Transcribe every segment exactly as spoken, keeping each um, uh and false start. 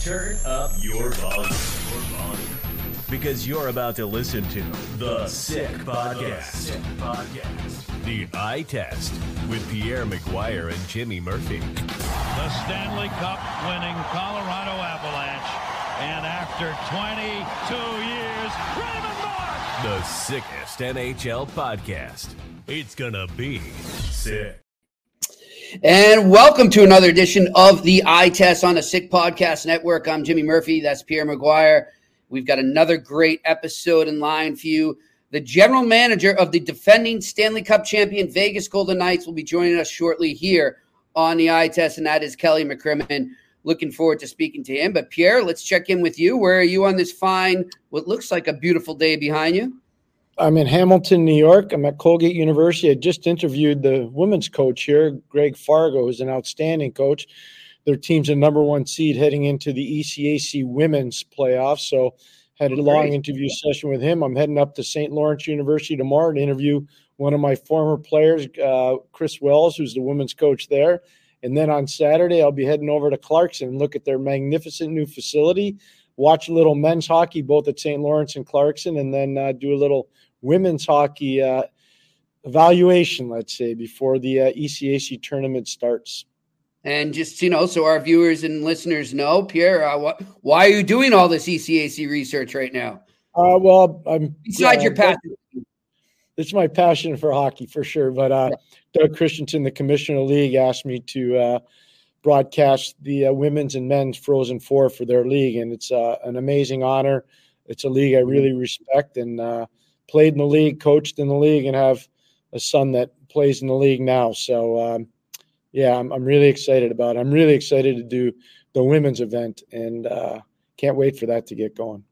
Turn up your volume, because you're about to listen to The Sick Podcast, The Eye Test, with Pierre McGuire and Jimmy Murphy. The Stanley Cup winning Colorado Avalanche, and after twenty-two years, Raymond Mark! The sickest N H L podcast. It's gonna be sick. And welcome to another edition of The Eye Test on the Sick Podcast Network. I'm Jimmy Murphy. That's Pierre McGuire. We've got another great episode in line for you. The general manager of the defending Stanley Cup champion Vegas Golden Knights will be joining us shortly here on The Eye Test, and that is Kelly McCrimmon. Looking forward to speaking to him. But Pierre, let's check in with you. Where are you on this fine, what looks like a beautiful day behind you? I'm in Hamilton, New York. I'm at Colgate University. I just interviewed the women's coach here, Greg Fargo, who's an outstanding coach. Their team's a number one seed heading into the E C A C women's playoffs. So had a long interview session with him. I'm heading up to Saint Lawrence University tomorrow to interview one of my former players, uh, Chris Wells, who's the women's coach there. And then on Saturday, I'll be heading over to Clarkson and look at their magnificent new facility, watch a little men's hockey both at Saint Lawrence and Clarkson, and then uh, do a little women's hockey uh, evaluation, let's say, before the uh, E C A C tournament starts. And just, you know, so our viewers and listeners know, Pierre, uh, wh- why are you doing all this E C A C research right now? Uh, well, I'm Besides yeah, your passion. It's my passion for hockey, for sure. But uh, Doug Christensen, the commissioner of the league, asked me to uh, broadcast the uh, women's and men's Frozen Four for their league. And it's uh, an amazing honor. It's a league I really respect, and uh, played in the league, coached in the league, and have a son that plays in the league now. So, um, yeah, I'm, I'm really excited about it. I'm really excited to do the women's event, and uh, can't wait for that to get going.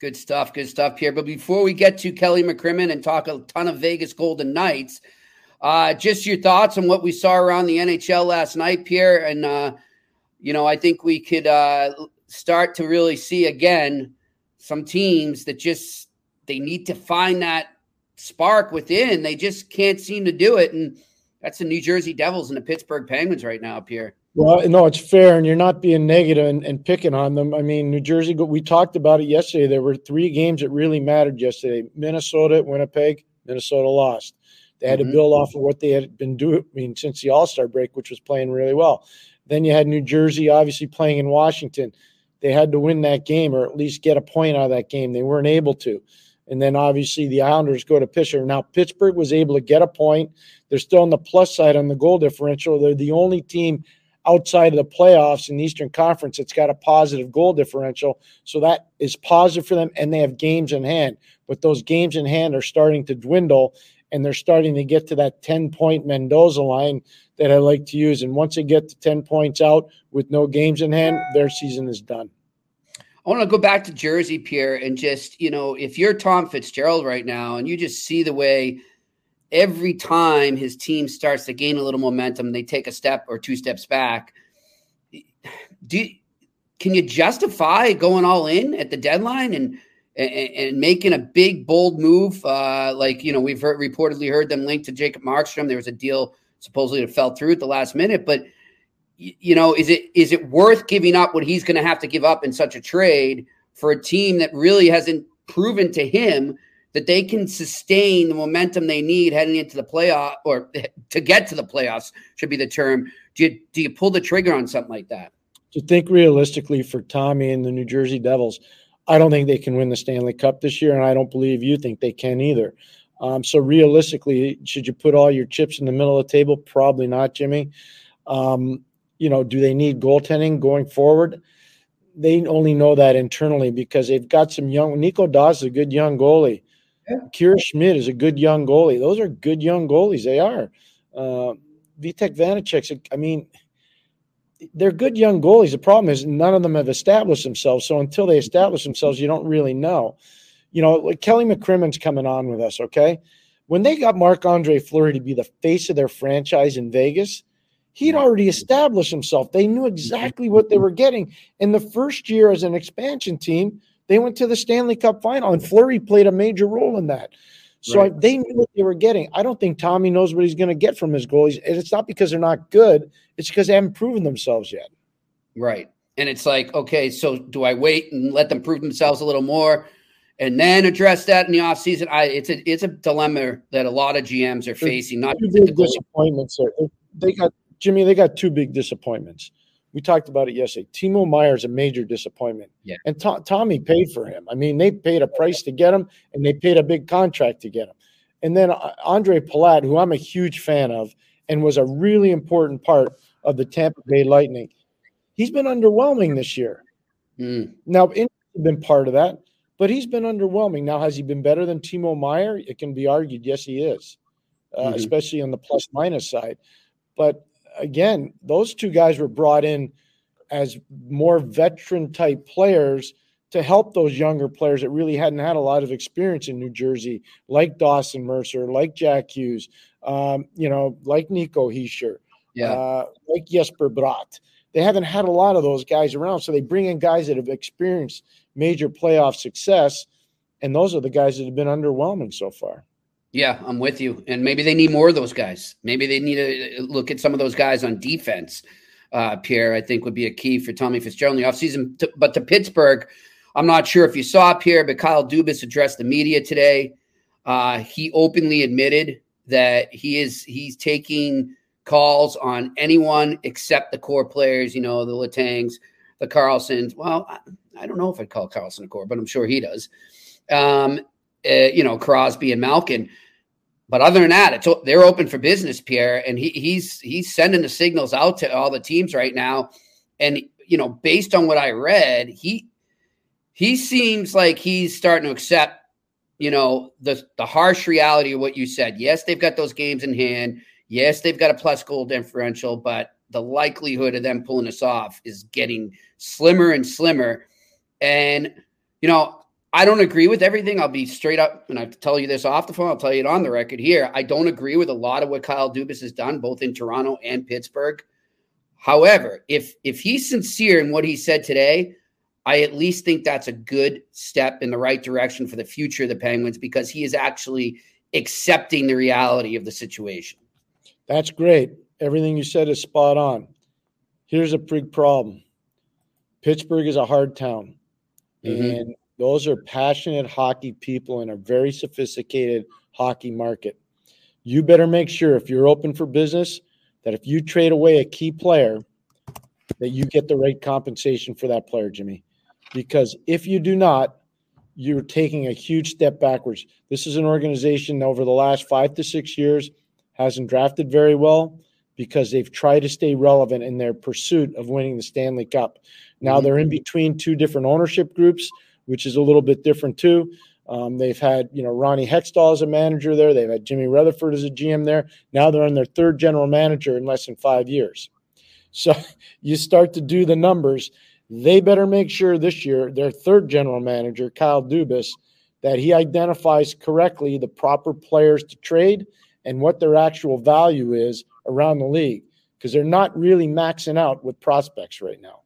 Good stuff. Good stuff, Pierre. But before we get to Kelly McCrimmon and talk a ton of Vegas Golden Knights, uh, just your thoughts on what we saw around the N H L last night, Pierre. And, uh, you know, I think we could uh, start to really see again some teams that just – they need to find that spark within. They just can't seem to do it. And that's the New Jersey Devils and the Pittsburgh Penguins right now, Pierre. Well, no, it's fair. And you're not being negative and, and picking on them. I mean, New Jersey, we talked about it yesterday. There were three games that really mattered yesterday. Minnesota at Winnipeg, Minnesota lost. They had mm-hmm. to build off of what they had been doing I mean, since the All-Star break, which was playing really well. Then you had New Jersey obviously playing in Washington. They had to win that game or at least get a point out of that game. They weren't able to. And then, obviously, the Islanders go to Pittsburgh. Now, Pittsburgh was able to get a point. They're still on the plus side on the goal differential. They're the only team outside of the playoffs in the Eastern Conference that's got a positive goal differential. So that is positive for them, and they have games in hand. But those games in hand are starting to dwindle, and they're starting to get to that ten-point Mendoza line that I like to use. And once they get to ten points out with no games in hand, their season is done. I want to go back to Jersey, Pierre, and just, you know, if you're Tom Fitzgerald right now and you just see the way every time his team starts to gain a little momentum, they take a step or two steps back. Do you, can you justify going all in at the deadline and and, and making a big, bold move? Uh, like, you know, we've heard, reportedly heard them linked to Jacob Markstrom. There was a deal supposedly that fell through at the last minute, but you know, is it is it worth giving up what he's going to have to give up in such a trade for a team that really hasn't proven to him that they can sustain the momentum they need heading into the playoff, or to get to the playoffs should be the term? Do you, do you pull the trigger on something like that? to think realistically for Tommy and the New Jersey Devils, I don't think they can win the Stanley Cup this year, and I don't believe you think they can either. Um, so realistically, should you put all your chips in the middle of the table? Probably not, Jimmy. Um, you know, do they need goaltending going forward? They only know that internally because they've got some young – Nico Doss is a good young goalie. Yeah. Kier Schmidt is a good young goalie. Those are good young goalies. They are. Uh, Vitek Vanacek's – I mean – they're good young goalies. The problem is none of them have established themselves. So until they establish themselves, you don't really know. You know, like Kelly McCrimmon's coming on with us, okay? When they got Marc-Andre Fleury to be the face of their franchise in Vegas, he'd already established himself. They knew exactly what they were getting. In the first year as an expansion team, they went to the Stanley Cup final, and Fleury played a major role in that. So right. they knew what they were getting. I don't think Tommy knows what he's going to get from his goalies. And it's not because they're not good. It's because they haven't proven themselves yet. Right. And it's like, okay, so do I wait and let them prove themselves a little more and then address that in the offseason? I, it's, a, it's a dilemma that a lot of G Ms are facing. Not two big disappointments there. They got, Jimmy, they got two big disappointments. We talked about it yesterday. Timo Meier is a major disappointment. Yeah. And to- Tommy paid for him. I mean, they paid a price to get him, and they paid a big contract to get him. And then uh, Andre Palat, who I'm a huge fan of and was a really important part of the Tampa Bay Lightning, he's been underwhelming this year. Mm. Now, Indy's been part of that, but he's been underwhelming. Now, has he been better than Timo Meier? It can be argued, yes, he is, uh, mm-hmm. especially on the plus-minus side. But again, those two guys were brought in as more veteran-type players to help those younger players that really hadn't had a lot of experience in New Jersey, like Dawson Mercer, like Jack Hughes, um, you know, like Nico Hischier, yeah. uh, like Jesper Bratt. They haven't had a lot of those guys around, so they bring in guys that have experienced major playoff success, and those are the guys that have been underwhelming so far. Yeah, I'm with you. And maybe they need more of those guys. Maybe they need to look at some of those guys on defense. Uh, Pierre, I think, would be a key for Tommy Fitzgerald in the offseason. To, but to Pittsburgh, I'm not sure if you saw, Pierre, but Kyle Dubas addressed the media today. Uh, he openly admitted that he is he's taking calls on anyone except the core players, you know, the Latangs, the Carlsons. Well, I, I don't know if I'd call Carlson a core, but I'm sure he does. Um Uh, you know, Crosby and Malkin. But other than that, it's, they're open for business, Pierre. And he, he's he's sending the signals out to all the teams right now. And, you know, based on what I read, he he seems like he's starting to accept, you know, the, the harsh reality of what you said. Yes, they've got those games in hand. Yes, they've got a plus goal differential. But the likelihood of them pulling this off is getting slimmer and slimmer. And, you know, I don't agree with everything. I'll be straight up, and I tell you this off the phone. I'll tell you it on the record here. I don't agree with a lot of what Kyle Dubas has done, both in Toronto and Pittsburgh. However, if if he's sincere in what he said today, I at least think that's a good step in the right direction for the future of the Penguins because he is actually accepting the reality of the situation. That's great. Everything you said is spot on. Here's a big problem. Pittsburgh is a hard town. Mm-hmm. And those are passionate hockey people in a very sophisticated hockey market. You better make sure if you're open for business that if you trade away a key player that you get the right compensation for that player, Jimmy. Because if you do not, you're taking a huge step backwards. This is an organization that over the last five to six years hasn't drafted very well because they've tried to stay relevant in their pursuit of winning the Stanley Cup. Now they're in between two different ownership groups, which is a little bit different too. Um, they've had, you know, Ronnie Hextall as a manager there. They've had Jimmy Rutherford as a G M there. Now they're on their third general manager in less than five years. So you start to do the numbers. They better make sure this year, their third general manager, Kyle Dubas, that he identifies correctly the proper players to trade and what their actual value is around the league because they're not really maxing out with prospects right now.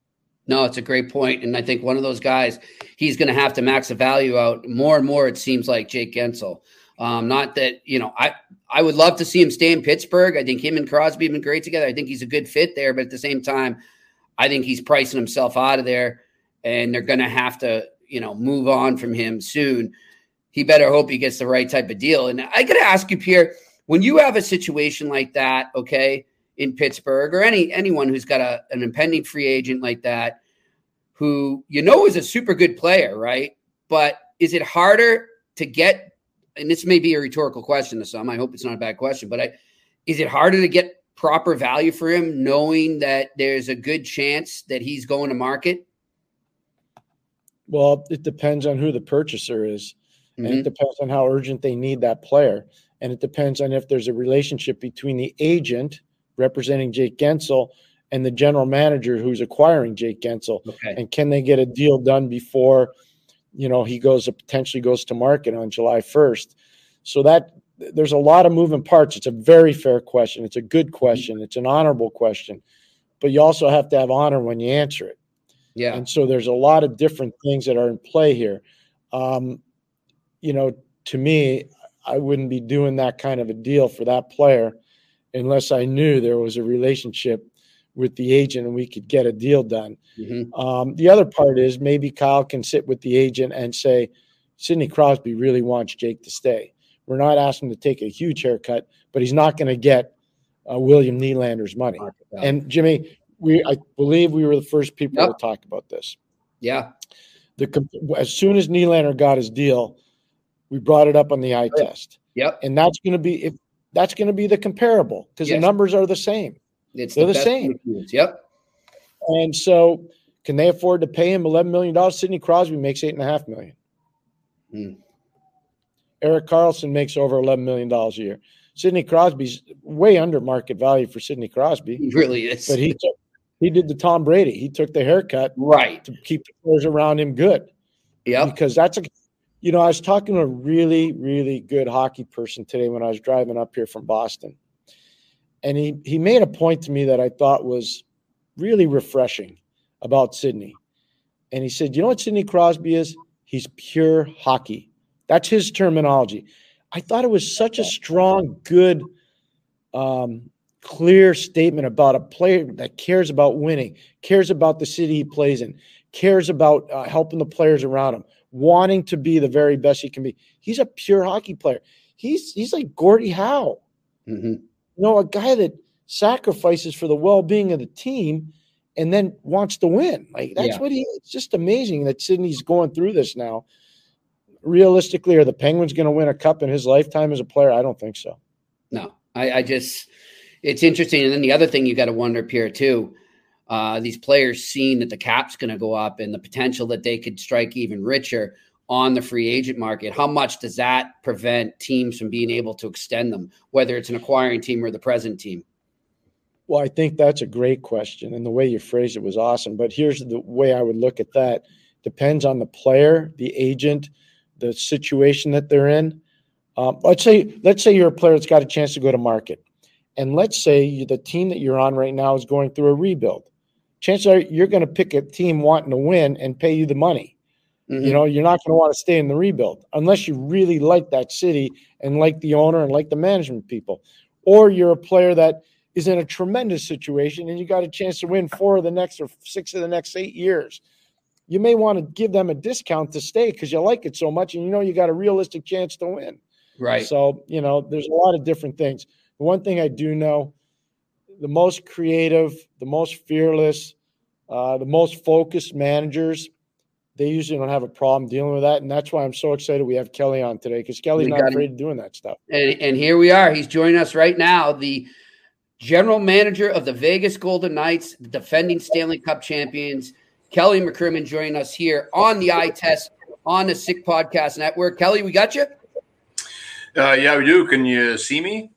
No, it's a great point. And I think one of those guys, he's going to have to max the value out more and more. It seems like Jake Guentzel. Um, not that, you know, I, I would love to see him stay in Pittsburgh. I think him and Crosby have been great together. I think he's a good fit there. But at the same time, I think he's pricing himself out of there and they're going to have to, you know, move on from him soon. He better hope he gets the right type of deal. And I got to ask you, Pierre, when you have a situation like that, okay, in Pittsburgh, or any anyone who's got a, an impending free agent like that, who you know is a super good player, right? But is it harder to get, and this may be a rhetorical question to some, I hope it's not a bad question, but I, is it harder to get proper value for him knowing that there's a good chance that he's going to market? Well, it depends on who the purchaser is, and mm-hmm. it depends on how urgent they need that player. And it depends on if there's a relationship between the agent representing Jake Guentzel and the general manager who's acquiring Jake Guentzel. Okay. And can they get a deal done before, you know, he goes potentially goes to market on July first. So that there's a lot of moving parts. It's a very fair question. It's a good question. It's an honorable question, but you also have to have honor when you answer it. Yeah. And so there's a lot of different things that are in play here. Um, you know, to me, I wouldn't be doing that kind of a deal for that player unless I knew there was a relationship with the agent and we could get a deal done. Mm-hmm. Um, the other part is maybe Kyle can sit with the agent and say, Sidney Crosby really wants Jake to stay. We're not asking him to take a huge haircut, but he's not going to get uh, William Nylander's money. And Jimmy, we I believe we were the first people yep. to talk about this. Yeah. The as soon as Nylander got his deal, we brought it up on the eye yep. test. Yep. And that's going to be if that's going to be the comparable because yes. the numbers are the same. It's They're the, the same. Reviews. Yep. And so, can they afford to pay him eleven million dollars? Sidney Crosby makes eight and a half million. Mm. Eric Carlson makes over eleven million dollars a year. Sidney Crosby's way under market value for Sidney Crosby. He really is. But he took, he did the Tom Brady. He took the haircut right to keep the players around him good. Yeah. Because that's a, you know, I was talking to a really, really good hockey person today when I was driving up here from Boston. And he, he made a point to me that I thought was really refreshing about Sidney. And he said, you know what Sidney Crosby is? He's pure hockey. That's his terminology. I thought it was such a strong, good, um, clear statement about a player that cares about winning, cares about the city he plays in, cares about uh, helping the players around him, wanting to be the very best he can be. He's a pure hockey player. He's he's like Gordie Howe. Mm-hmm. You know, a guy that sacrifices for the well-being of the team and then wants to win. Like that's yeah. what he – it's just amazing that Sidney's going through this now. Realistically, are the Penguins going to win a cup in his lifetime as a player? I don't think so. No, I, I just, it's interesting. And then the other thing you got to wonder, Pierre, too, uh, these players seeing that the cap's going to go up and the potential that they could strike even richer on the free agent market. How much does that prevent teams from being able to extend them, whether it's an acquiring team or the present team? Well, I think that's a great question. And the way you phrased it was awesome. But here's the way I would look at that. Depends on the player, the agent, the situation that they're in. Um, let's say, let's say you're a player that's got a chance to go to market. And let's say you, the team that you're on right now is going through a rebuild. Chances are you're going to pick a team wanting to win and pay you the money. Mm-hmm. You know, you're not going to want to stay in the rebuild unless you really like that city and like the owner and like the management people. Or you're a player that is in a tremendous situation and you got a chance to win four of the next or six of the next eight years. You may want to give them a discount to stay because you like it so much and you know you got a realistic chance to win. Right. So, you know, there's a lot of different things. The one thing I do know, the most creative, the most fearless, uh, the most focused managers, they usually don't have a problem dealing with that. And that's why I'm so excited we have Kelly on today because Kelly's not afraid of doing that stuff. And, and here we are. He's joining us right now. The general manager of the Vegas Golden Knights, defending Stanley Cup champions, Kelly McCrimmon, joining us here on the Eye Test on the Sick Podcast Network. Kelly, we got you? Uh, yeah, we do. Can you see me?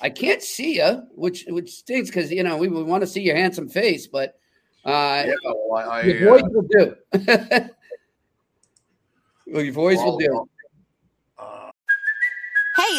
I can't see you, which which stinks because, you know, we would want to see your handsome face, but uh, yeah, well, I, your voice uh, will do. well, your voice well, will do. Uh, Hey,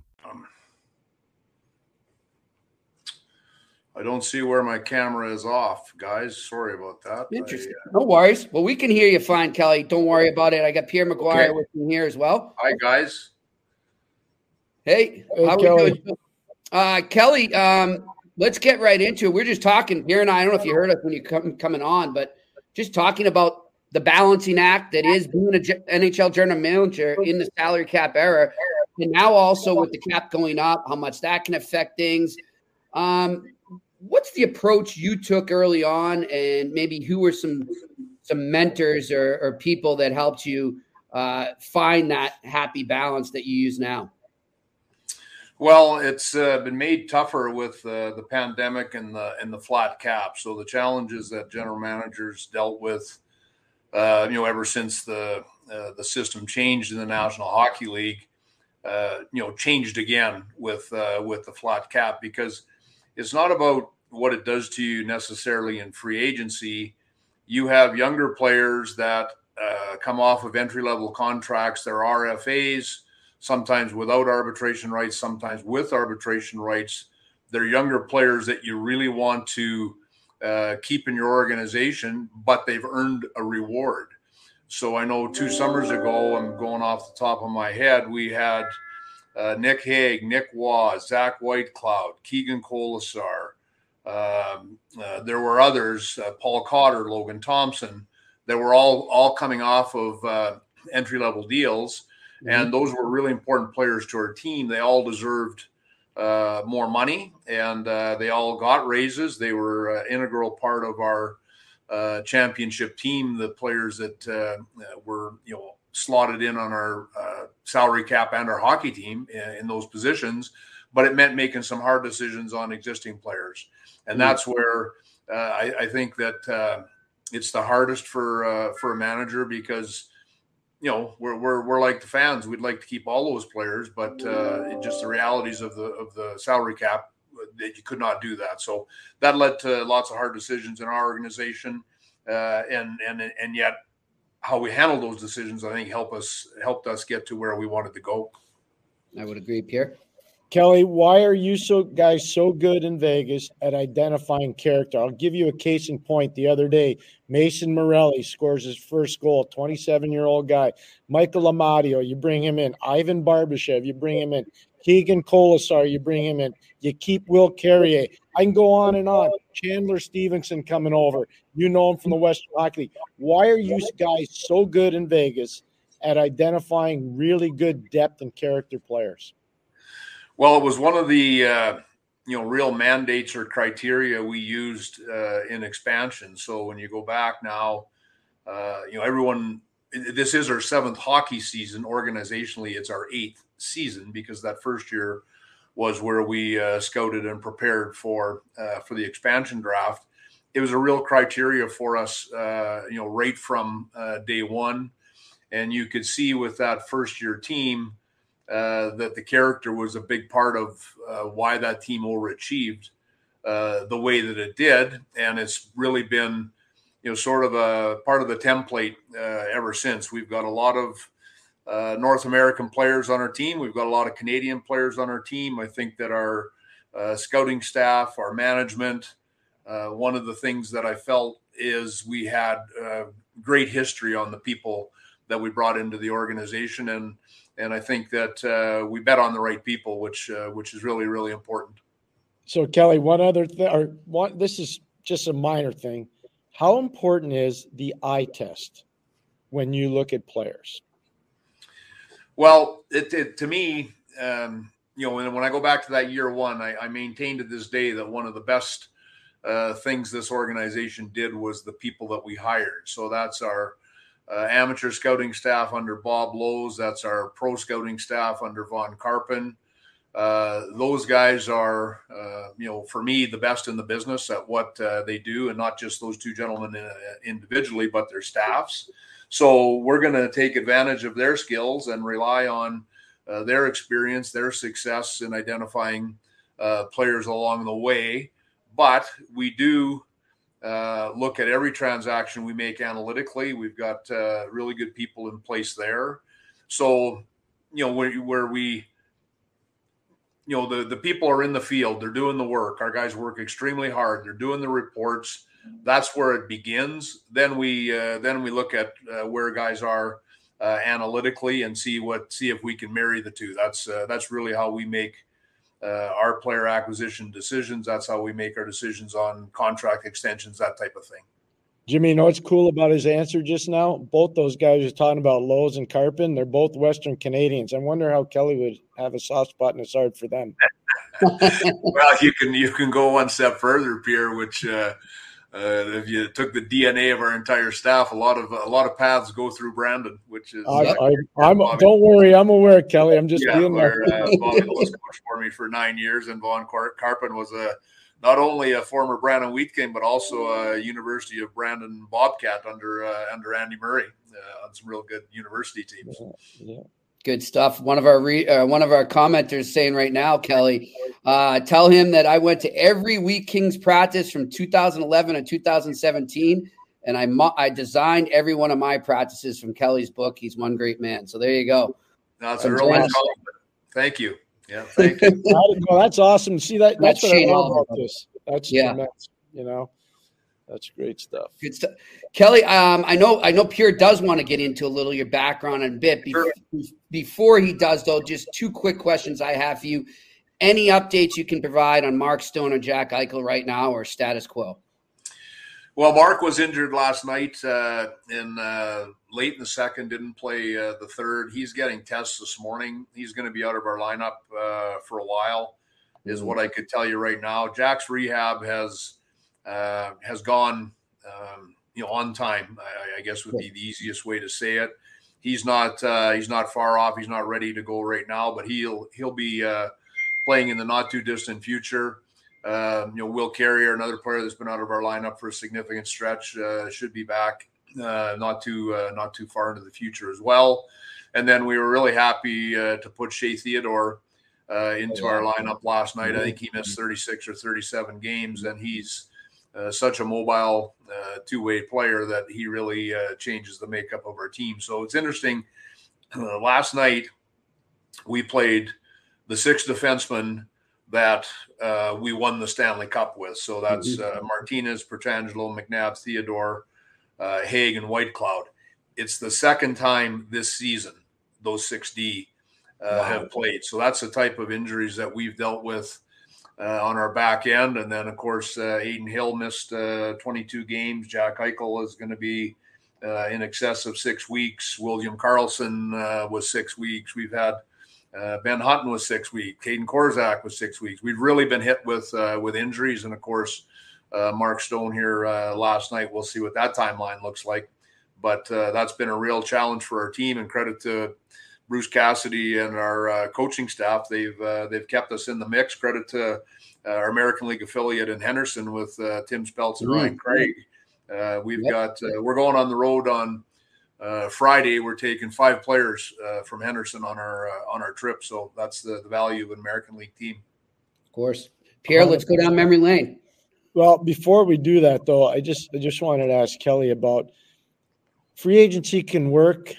I don't see where my camera is off, guys. Sorry about that. Interesting. I, uh, no worries. Well, we can hear you fine, Kelly. Don't worry about it. I got Pierre McGuire okay. with me here as well. Hi, guys. Hey. Hey, how Kelly. Are we doing? Uh, Kelly, um, let's get right into it. We're just talking, Pierre and I, I don't know if you heard us when you come coming on, but just talking about the balancing act that is being an N H L general manager in the salary cap era, and now also with the cap going up, how much that can affect things. Um What's the approach you took early on, and maybe who were some some mentors or, or people that helped you uh, find that happy balance that you use now? Well, it's uh, been made tougher with uh, the pandemic and the and the flat cap. So the challenges that general managers dealt with, uh, you know, ever since the uh, the system changed in the National Hockey League, uh, you know, changed again with uh, with the flat cap, because it's not about what it does to you necessarily in free agency. You have younger players that uh, come off of entry-level contracts. They're R F As, sometimes without arbitration rights, sometimes with arbitration rights. They're younger players that you really want to uh, keep in your organization, but they've earned a reward. So I know two summers ago, I'm going off the top of my head, we had – Uh, Nick Hague, Nick Waugh, Zach Whitecloud, Keegan Kolesar. Um, uh, there were others, uh, Paul Cotter, Logan Thompson, that were all, all coming off of uh, entry-level deals. Mm-hmm. And those were really important players to our team. They all deserved uh, more money, and uh, they all got raises. They were an uh, integral part of our uh, championship team, the players that uh, were, you know, slotted in on our uh, salary cap and our hockey team in, in those positions, but it meant making some hard decisions on existing players. And mm-hmm. that's where uh, I, I think that uh, it's the hardest for, uh, for a manager, because, you know, we're, we're, we're like the fans, we'd like to keep all those players, but uh, it just the realities of the, of the salary cap, that you could not do that. So that led to lots of hard decisions in our organization. Uh, and, and, and yet, how we handle those decisions, I think, help us helped us get to where we wanted to go. I would agree, Pierre. Kelly, why are you so guys so good in Vegas at identifying character? I'll give you a case in point. The other day, Mason Morelli scores his first goal, twenty-seven-year-old guy. Michael Amadio, you bring him in. Ivan Barbashev, you bring him in. Keegan Kolesar, you bring him in. You keep Will Carrier. I can go on and on. Chandler Stevenson coming over. You know him from the Western Hockey League. Why are you guys so good in Vegas at identifying really good depth and character players? Well, it was one of the uh, you know real mandates or criteria we used uh, in expansion. So when you go back now, uh, you know everyone. This is our seventh hockey season. Organizationally, it's our eighth season, because that first year was where we uh, scouted and prepared for uh, for the expansion draft. It was a real criteria for us, uh, you know, right from uh, day one. And you could see with that first year team uh, that the character was a big part of uh, why that team overachieved uh, the way that it did. And it's really been, you know, sort of a part of the template uh, ever since. We've got a lot of uh, North American players on our team. We've got a lot of Canadian players on our team. I think that our uh, scouting staff, our management, uh, one of the things that I felt is we had uh, great history on the people that we brought into the organization. And, and I think that uh, we bet on the right people, which, uh, which is really, really important. So Kelly, one other thing, or one, this is just a minor thing. How important is the eye test when you look at players? Well, it, it, to me, um, you know, when, when I go back to that year one, I, I maintain to this day that one of the best uh, things this organization did was the people that we hired. So that's our uh, amateur scouting staff under Bob Lowe's. That's our pro scouting staff under Vaughn Karpan. uh, those guys are, uh, you know, for me, the best in the business at what uh, they do, and not just those two gentlemen individually, but their staffs. So we're going to take advantage of their skills and rely on uh, their experience, their success in identifying uh, players along the way. But we do uh, look at every transaction we make analytically. We've got uh, really good people in place there. So, you know, where, where we, you know, the, the people are in the field, they're doing the work. Our guys work extremely hard. They're doing the reports. That's where it begins. Then we uh, then we look at uh, where guys are uh, analytically and see what see if we can marry the two. That's uh, that's really how we make uh, our player acquisition decisions. That's how we make our decisions on contract extensions, that type of thing. Jimmy, you know what's cool about his answer just now? Both those guys are talking about Lowe's and Karpan. They're both Western Canadians. I wonder how Kelly would have a soft spot in his heart for them. Well, you can you can go one step further, Pierre, which. Uh, Uh, if you took the D N A of our entire staff, a lot of a lot of paths go through Brandon, which is. I, I, I'm, don't worry, I'm aware, Kelly. I'm just yeah, being there. Uh, Vaughn was coach for me for nine years, and Vaughn Karpan was a not only a former Brandon Wheat King, but also a University of Brandon Bobcat under uh, under Andy Murray uh, on some real good university teams. Yeah. Yeah. Good stuff. One of our re, uh, one of our commenters saying right now, Kelly, uh, tell him that I went to every Wheat Kings practice from two thousand eleven to two thousand seventeen, and I mo- I designed every one of my practices from Kelly's book. He's one great man. So there you go. No, it's a real nice compliment. Thank you. Yeah, thank you. Oh, that's awesome. See that? That's, that's what I love about this. That's yeah. That's, you know. That's great stuff. Good stuff. Kelly, um, I know I know Pierre does want to get into a little of your background and bit. Before, sure. before he does, though, just two quick questions I have for you. Any updates you can provide on Mark Stone or Jack Eichel right now, or status quo? Well, Mark was injured last night uh, in uh, late in the second, didn't play uh, the third. He's getting tests this morning. He's going to be out of our lineup uh, for a while, is mm-hmm. what I could tell you right now. Jack's rehab has... Uh, has gone, um, you know, on time, I, I guess would be the easiest way to say it. He's not, uh, he's not far off. He's not ready to go right now, but he'll, he'll be uh, playing in the not too distant future. Uh, you know, Will Carrier, another player that's been out of our lineup for a significant stretch, uh, should be back uh, not too, uh, not too far into the future as well. And then we were really happy uh, to put Shea Theodore uh, into our lineup last night. I think he missed thirty-six or thirty-seven games, and he's, Uh, such a mobile uh, two-way player that he really uh, changes the makeup of our team. So it's interesting. Uh, last night we played the six defensemen that uh, we won the Stanley Cup with. So that's uh, Martinez, Pietrangelo, McNabb, Theodore, uh, Haig, and Whitecloud. It's the second time this season those six D uh, wow. have played. So that's the type of injuries that we've dealt with Uh, on our back end. And then, of course, uh, Aiden Hill missed uh, twenty-two games. Jack Eichel is going to be uh, in excess of six weeks. William Karlsson uh, was six weeks. We've had uh, Ben Hutton was six weeks. Keegan Kolesar was six weeks. We've really been hit with uh, with injuries. And, of course, uh, Mark Stone here uh, last night. We'll see what that timeline looks like. But uh, that's been a real challenge for our team, and credit to Bruce Cassidy and our uh, coaching staff. They've uh, they've kept us in the mix. Credit to uh, our American League affiliate in Henderson with uh, Tim Speltz and Ryan Craig. Uh, we've yep. got uh, we're going on the road on uh, Friday. We're taking five players uh, from Henderson on our uh, on our trip. So that's the, the value of an American League team. Of course, Pierre. Let's go down memory lane. Well, before we do that, though, I just I just wanted to ask Kelly about. Free agency can work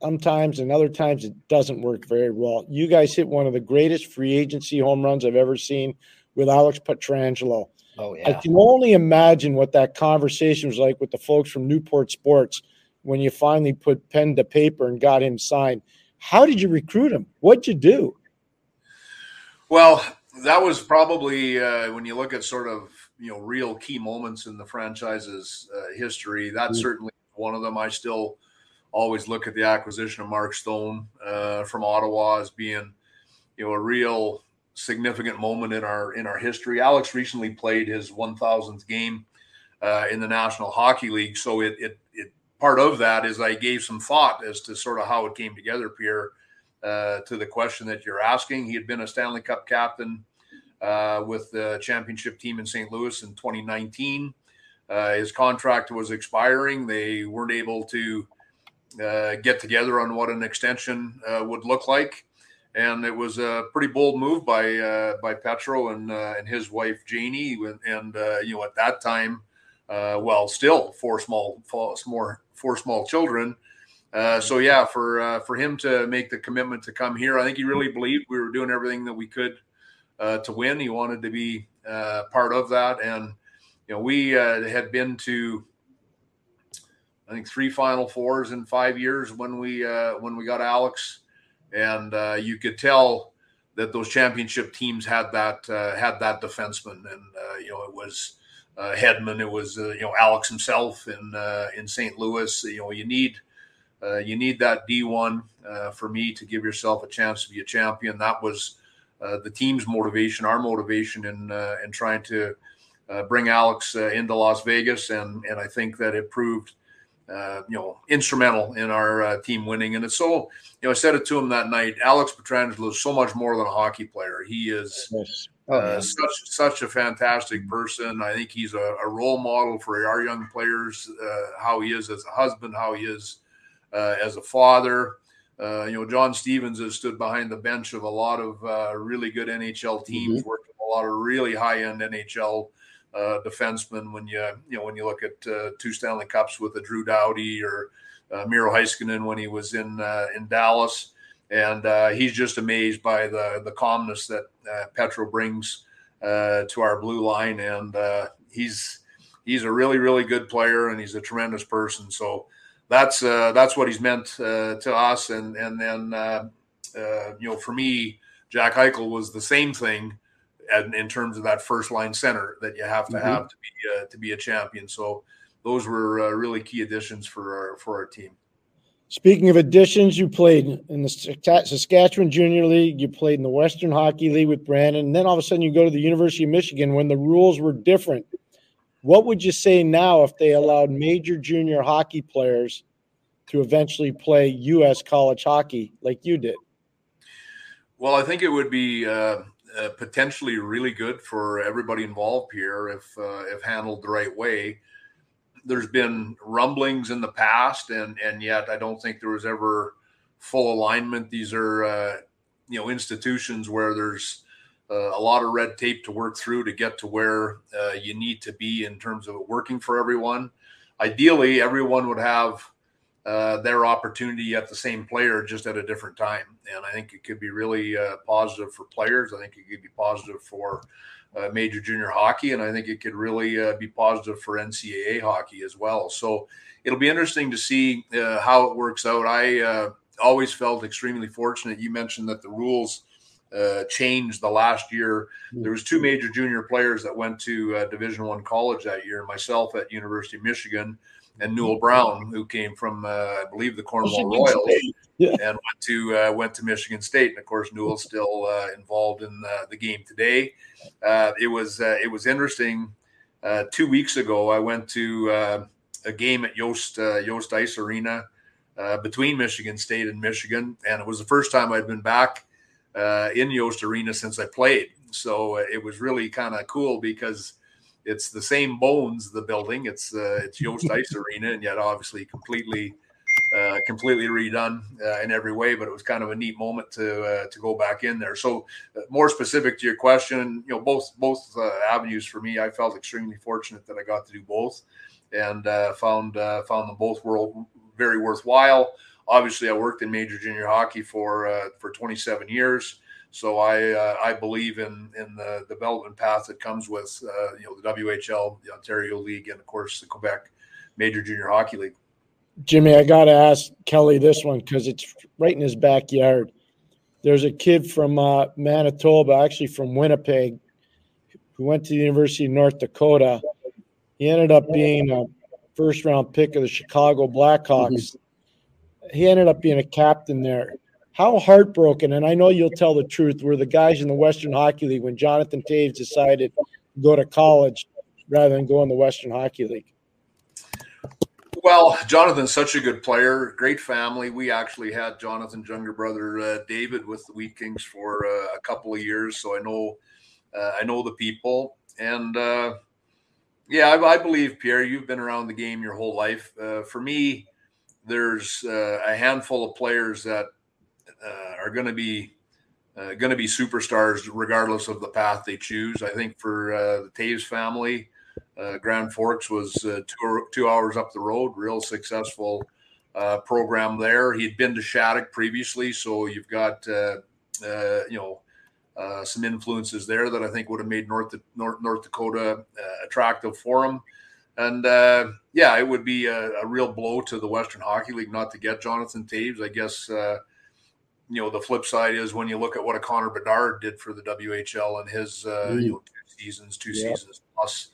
sometimes, and other times it doesn't work very well. You guys hit one of the greatest free agency home runs I've ever seen with Alex Pietrangelo. Oh, yeah. I can only imagine what that conversation was like with the folks from Newport Sports when you finally put pen to paper and got him signed. How did you recruit him? What'd you do? Well, that was probably uh, when you look at sort of, you know, real key moments in the franchise's uh, history, that mm-hmm. certainly one of them. I still always look at the acquisition of Mark Stone uh, from Ottawa as being, you know, a real significant moment in our in our history. Alex recently played his one thousandth game uh, in the National Hockey League, so it, it it part of that is I gave some thought as to sort of how it came together, Pierre, uh, to the question that you're asking. He had been a Stanley Cup captain uh, with the championship team in Saint Louis in twenty nineteen. Uh, his contract was expiring. They weren't able to uh, get together on what an extension uh, would look like. And it was a pretty bold move by uh, by Petro and uh, and his wife Janie. And uh, you know, at that time, uh, well, still four small, four, four small children. Uh, so yeah, for uh, for him to make the commitment to come here, I think he really believed we were doing everything that we could uh, to win. He wanted to be uh, part of that, and you know, we uh, had been to, I think, three Final Fours in five years when we uh, when we got Alex. And uh, you could tell that those championship teams had that uh, had that defenseman, and uh, you know, it was uh, Hedman, it was uh, you know, Alex himself in uh, in Saint Louis. You know, you need uh, you need that D one uh, for me to give yourself a chance to be a champion. That was uh, the team's motivation, our motivation in uh, in trying to uh, bring Alex uh, into Las Vegas, and and I think that it proved. Uh, you know, instrumental in our uh, team winning. And it's so, you know, I said it to him that night, Alex Pietrangelo is so much more than a hockey player. He is oh, uh, such such a fantastic person. I think he's a, a role model for our young players, uh, how he is as a husband, how he is uh, as a father. Uh, you know, John Stevens has stood behind the bench of a lot of uh, really good N H L teams, mm-hmm. worked with a lot of really high-end N H L Uh, defenseman. When you you know when you look at uh, two Stanley Cups with a Drew Doughty or uh, Miro Heiskanen when he was in uh, in Dallas, and uh, he's just amazed by the the calmness that uh, Petro brings uh, to our blue line, and uh, he's he's a really really good player, and he's a tremendous person. So that's uh, that's what he's meant uh, to us, and and then uh, uh, you know, for me, Jack Eichel was the same thing. And in terms of that first line center that you have to mm-hmm. have to be uh, to be a champion, so those were uh, really key additions for our for our team. Speaking of additions, you played in the Saskatchewan Junior League, you played in the Western Hockey League with Brandon, and then all of a sudden you go to the University of Michigan when the rules were different. What would you say now if they allowed major junior hockey players to eventually play U S college hockey like you did? Well, I think it would be. Uh, Uh, potentially really good for everybody involved here if uh, if handled the right way. There's been rumblings in the past, and and yet I don't think there was ever full alignment. These are uh, you know, institutions where there's uh, a lot of red tape to work through to get to where uh, you need to be in terms of working for everyone. Ideally, everyone would have Uh, their opportunity at the same player, just at a different time. And I think it could be really uh, positive for players. I think it could be positive for uh, major junior hockey. And I think it could really uh, be positive for N C A A hockey as well. So it'll be interesting to see uh, how it works out. I uh, always felt extremely fortunate. You mentioned that the rules uh, changed the last year. There was two major junior players that went to uh, Division I college that year, myself at University of Michigan, and Newell Brown, who came from, uh, I believe, the Cornwall Royals, yeah. and went to uh, went to Michigan State. And of course, Newell's still uh, involved in the, the game today. Uh, it was uh, it was interesting. Uh, two weeks ago, I went to uh, a game at Yost uh, Yost Ice Arena uh, between Michigan State and Michigan, and it was the first time I'd been back uh, in Yost Arena since I played. So it was really kind of cool because. It's the same bones, the building. It's uh, it's Yost Ice Arena, and yet obviously completely, uh, completely redone uh, in every way. But it was kind of a neat moment to uh, to go back in there. So uh, more specific to your question, you know, both both uh, avenues for me. I felt extremely fortunate that I got to do both, and uh, found uh, found them both world very worthwhile. Obviously, I worked in major junior hockey for uh, for twenty-seven years. So I uh, I believe in in the development path that comes with uh, you know, the W H L, the Ontario League, and of course the Quebec Major Junior Hockey League. Jimmy, I got to ask Kelly this one because it's right in his backyard. There's a kid from uh, Manitoba, actually from Winnipeg, who went to the University of North Dakota. He ended up being a first round pick of the Chicago Blackhawks. Mm-hmm. He ended up being a captain there. How heartbroken, and I know you'll tell the truth, were the guys in the Western Hockey League when Jonathan Toews decided to go to college rather than go in the Western Hockey League? Well, Jonathan's such a good player, great family. We actually had Jonathan's younger brother, uh, David, with the Wheat Kings for uh, a couple of years. So I know uh, I know the people. And, uh, yeah, I, I believe, Pierre, you've been around the game your whole life. Uh, for me, there's uh, a handful of players that uh, are going to be uh, going to be superstars regardless of the path they choose. I think for uh, the Taves family, Uh, Grand Forks was uh, two, two hours up the road, real successful uh, program there. He'd been to Shattuck previously, so you've got, uh, uh, you know, uh, some influences there that I think would have made North North, North Dakota uh, attractive for him. And, uh, yeah, it would be a, a real blow to the Western Hockey League not to get Jonathan Taves. I guess, uh, you know, the flip side is when you look at what a Connor Bedard did for the W H L in his uh, mm. you know, two seasons, two yeah. seasons plus.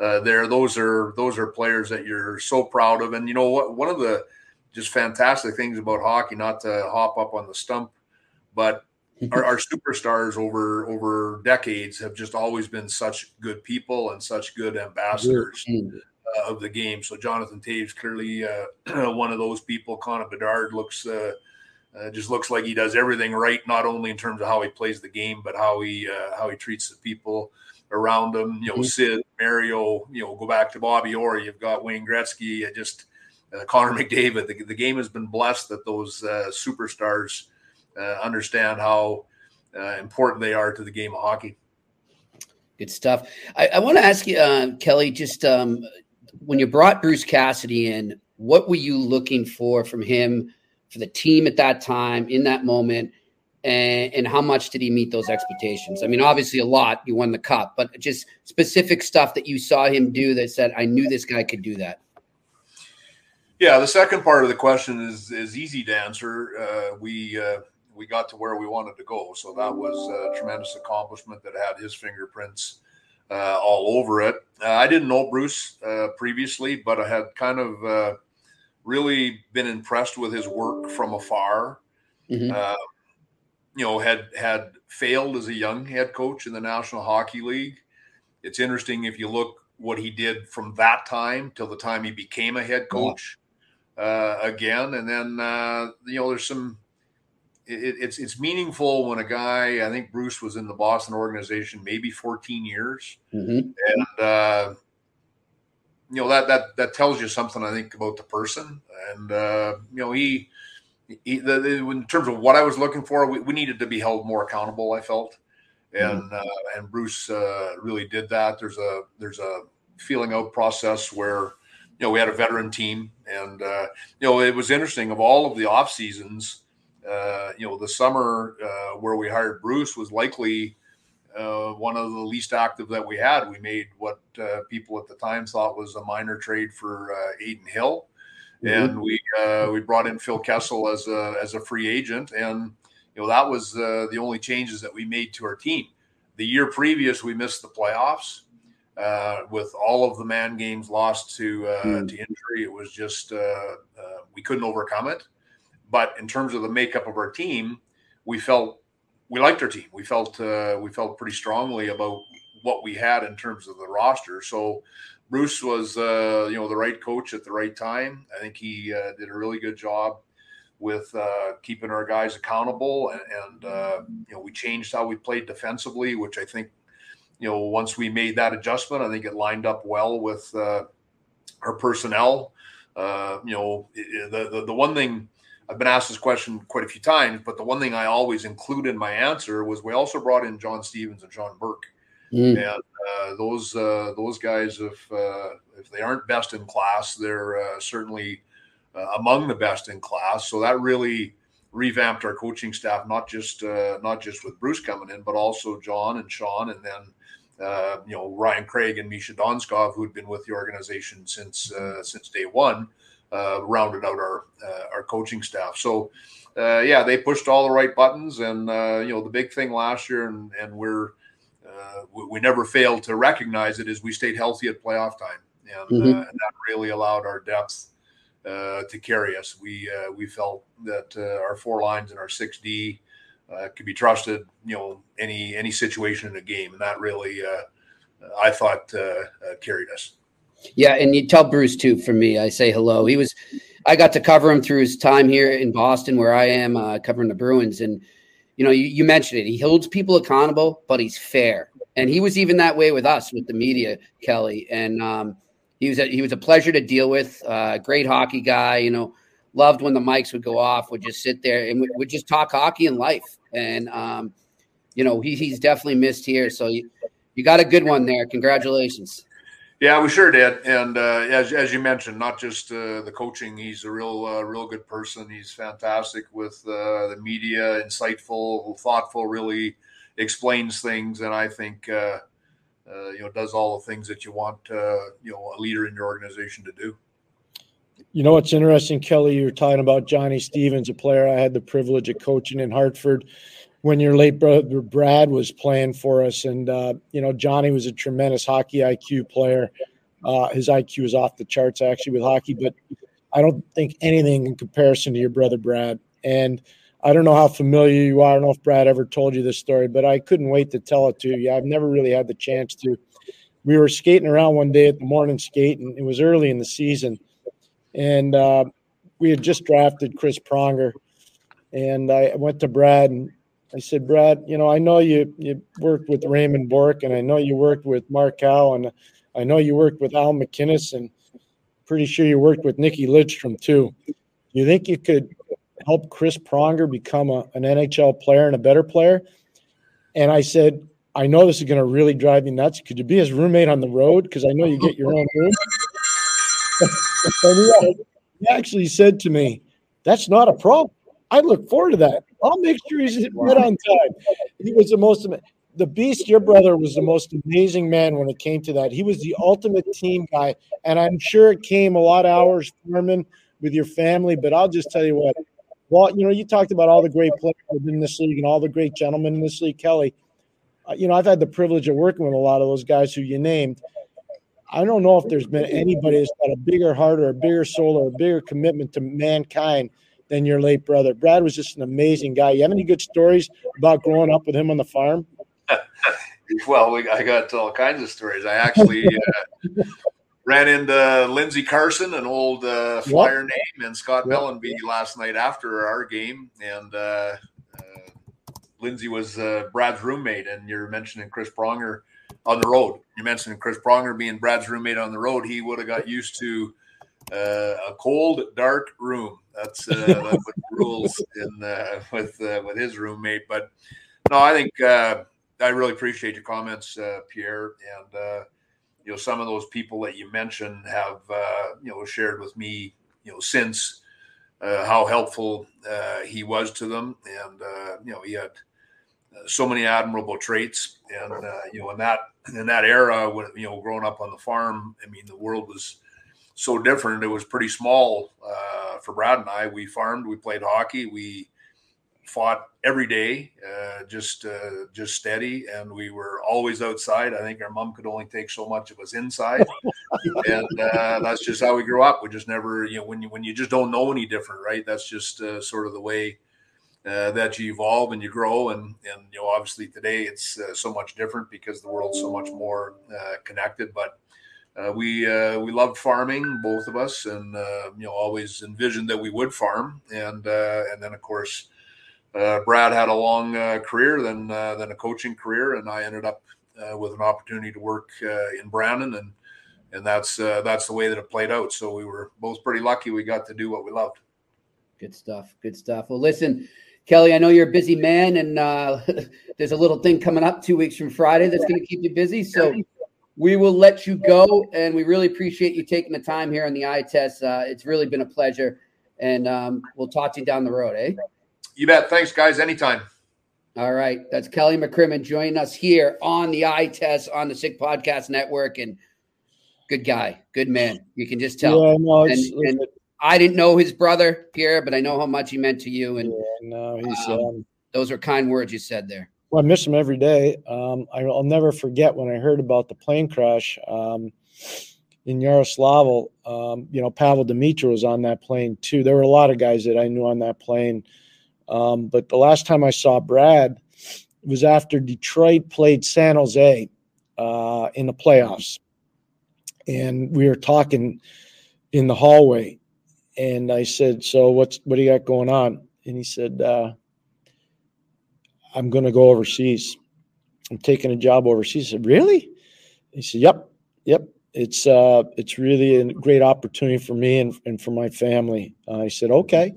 Uh, there, those are those are players that you're so proud of, and you know what? One of the just fantastic things about hockey, not to hop up on the stump, but our, our superstars over over decades have just always been such good people and such good ambassadors uh, of the game. So Jonathan Taves clearly uh, one of those people. Connor Bedard looks uh, uh, just looks like he does everything right, not only in terms of how he plays the game, but how he uh, how he treats the people around him. You know, mm-hmm. Sid, Mario, you know, go back to Bobby Orr, you've got Wayne Gretzky, just uh, Connor McDavid. The, the game has been blessed that those uh, superstars uh, understand how uh, important they are to the game of hockey. Good stuff. I, I want to ask you, uh, Kelly, just um, when you brought Bruce Cassidy in, what were you looking for from him, for the team at that time, in that moment? And, and how much did he meet those expectations? I mean, obviously a lot. You won the cup, but just specific stuff that you saw him do that said, I knew this guy could do that. Yeah, the second part of the question is is easy to answer. Uh, we uh, we got to where we wanted to go, so that was a tremendous accomplishment that had his fingerprints uh, all over it. Uh, I didn't know Bruce uh, previously, but I had kind of uh, really been impressed with his work from afar. Mm-hmm. Uh, you know, had had failed as a young head coach in the National Hockey League. It's interesting if you look what he did from that time till the time he became a head coach uh, again. And then, uh, you know, there's some it, – it's it's meaningful when a guy – I think Bruce was in the Boston organization maybe fourteen years. Mm-hmm. And, uh, you know, that, that, that tells you something, I think, about the person. And, uh, you know, he – He, the, the, in terms of what I was looking for, we, we needed to be held more accountable, I felt, and mm-hmm. uh, and Bruce uh, really did that. There's a there's a feeling out process where, you know, we had a veteran team, and uh, you know, it was interesting. Of all of the off seasons, uh, you know, the summer uh, where we hired Bruce was likely uh, one of the least active that we had. We made what uh, people at the time thought was a minor trade for uh, Aiden Hill. And we uh, we brought in Phil Kessel as a as a free agent, and you know that was uh, the only changes that we made to our team. The year previous, we missed the playoffs uh, with all of the man games lost to uh, mm. to injury. It was just uh, uh, we couldn't overcome it. But in terms of the makeup of our team, we felt we liked our team. We felt uh, we felt pretty strongly about what we had in terms of the roster. So Bruce was, uh, you know, the right coach at the right time. I think he uh, did a really good job with uh, keeping our guys accountable, and, and uh, you know, we changed how we played defensively, which I think, you know, once we made that adjustment, I think it lined up well with uh, our personnel. Uh, you know, the, the the one thing I've been asked this question quite a few times, but the one thing I always include in my answer was we also brought in John Stevens and Sean Burke. Mm. And uh, those uh, those guys, if uh, if they aren't best in class, they're uh, certainly uh, among the best in class. So that really revamped our coaching staff, not just uh, not just with Bruce coming in, but also John and Sean, and then uh, you know, Ryan Craig and Misha Donskov, who had been with the organization since uh, since day one, uh, rounded out our uh, our coaching staff. So uh, yeah, they pushed all the right buttons, and uh, you know, the big thing last year, and and we're. Uh, we, we never failed to recognize it, is we stayed healthy at playoff time, and, mm-hmm. uh, and that really allowed our depth uh, to carry us. We uh, we felt that uh, our four lines and our six D uh, could be trusted, you know, any any situation in a game, and that really, uh, I thought, uh, uh, carried us. Yeah, and you tell Bruce, too, for me. I say hello. He was – I got to cover him through his time here in Boston where I am uh, covering the Bruins. And, you know, you, you mentioned it. He holds people accountable, but he's fair. And he was even that way with us, with the media, Kelly. And um, he was a, he was a pleasure to deal with, uh, great hockey guy, you know, loved when the mics would go off, would just sit there and would, would just talk hockey and life. And, um, you know, he, he's definitely missed here. So you, you got a good one there. Congratulations. Yeah, we sure did, and uh, as as you mentioned, not just uh, the coaching. He's a real, uh, real good person. He's fantastic with uh, the media, insightful, thoughtful. Really explains things, and I think uh, uh, you know does all the things that you want uh, you know a leader in your organization to do. You know what's interesting, Kelly? You're talking about Johnny Stevens, a player I had the privilege of coaching in Hartford when your late brother Brad was playing for us. And, uh, you know, Johnny was a tremendous hockey I Q player. Uh, his I Q is off the charts, actually, with hockey. But I don't think anything in comparison to your brother Brad. And I don't know how familiar you are. I don't know if Brad ever told you this story, but I couldn't wait to tell it to you. I've never really had the chance to. We were skating around one day at the morning skate, and it was early in the season. And uh, we had just drafted Chris Pronger. And I went to Brad and I said, Brad, you know, I know you, you worked with Raymond Bourque, and I know you worked with Mark Howe, and I know you worked with Al MacInnis, and pretty sure you worked with Nicky Lidstrom too. Do you think you could help Chris Pronger become a, an N H L player and a better player? And I said, I know this is going to really drive you nuts. Could you be his roommate on the road? Because I know you get your own room. And he actually said to me, that's not a problem. I look forward to that. I'll make sure he's hit right on time. He was the most – the beast, your brother, was the most amazing man when it came to that. He was the ultimate team guy, and I'm sure it came a lot of hours, Norman, with your family. But I'll just tell you what. Well, you know, you talked about all the great players in this league and all the great gentlemen in this league, Kelly. Uh, you know, I've had the privilege of working with a lot of those guys who you named. I don't know if there's been anybody that's got a bigger heart or a bigger soul or a bigger commitment to mankind than your late brother. Brad was just an amazing guy. You have any good stories about growing up with him on the farm? Well, we, I got all kinds of stories. I actually uh, ran into Lindsey Carson, an old uh, Flyer yep. name, and Scott yep. Mellenby last night after our game. And uh, uh, Lindsey was uh, Brad's roommate, and you're mentioning Chris Pronger on the road. You mentioned Chris Pronger being Brad's roommate on the road. He would have got used to Uh, a cold, dark room. That's uh, that what rules in uh, with uh, with his roommate. But no, I think uh, I really appreciate your comments, uh, Pierre. And uh, you know, some of those people that you mentioned have uh, you know shared with me, you know, since uh, how helpful uh, he was to them. And uh, you know, he had so many admirable traits. And uh, you know, in that in that era, when you know, growing up on the farm, I mean, the world was so different. It was pretty small uh, for Brad and I. We farmed, we played hockey, we fought every day, uh, just uh, just steady, and we were always outside. I think our mom could only take so much of us inside, and uh, that's just how we grew up. We just never, you know, when you when you just don't know any different, right? That's just uh, sort of the way uh, that you evolve and you grow, and and you know, obviously today it's uh, so much different because the world's so much more uh, connected, but. Uh, we uh, we loved farming, both of us, and uh, you know always envisioned that we would farm. And uh, and then of course, uh, Brad had a long uh, career, then uh, then a coaching career, and I ended up uh, with an opportunity to work uh, in Brandon, and and that's uh, that's the way that it played out. So we were both pretty lucky. We got to do what we loved. Good stuff. Good stuff. Well, listen, Kelly, I know you're a busy man, and uh, there's a little thing coming up two weeks from Friday that's going to keep you busy. So. We will let you go, and we really appreciate you taking the time here on the Eye Test. Uh, it's really been a pleasure, and um, we'll talk to you down the road, eh? You bet. Thanks, guys. Anytime. All right. That's Kelly McCrimmon joining us here on the Eye Test on the Sick Podcast Network, and good guy, good man. You can just tell. Yeah, no, and, and I didn't know his brother, Pierre, but I know how much he meant to you, and yeah, no, he's, um, um, those are kind words you said there. Well, I miss him every day. Um, I'll never forget when I heard about the plane crash um, in Yaroslavl. Um, you know, Pavel Dimitra was on that plane too. There were a lot of guys that I knew on that plane. Um, but the last time I saw Brad was after Detroit played San Jose uh, in the playoffs. and we were talking in the hallway. And I said, so what's what do you got going on? And he said, uh, I'm going to go overseas. I'm taking a job overseas. I said, really? He said, yep, yep. It's uh, it's really a great opportunity for me and, and for my family. Uh, I said, okay.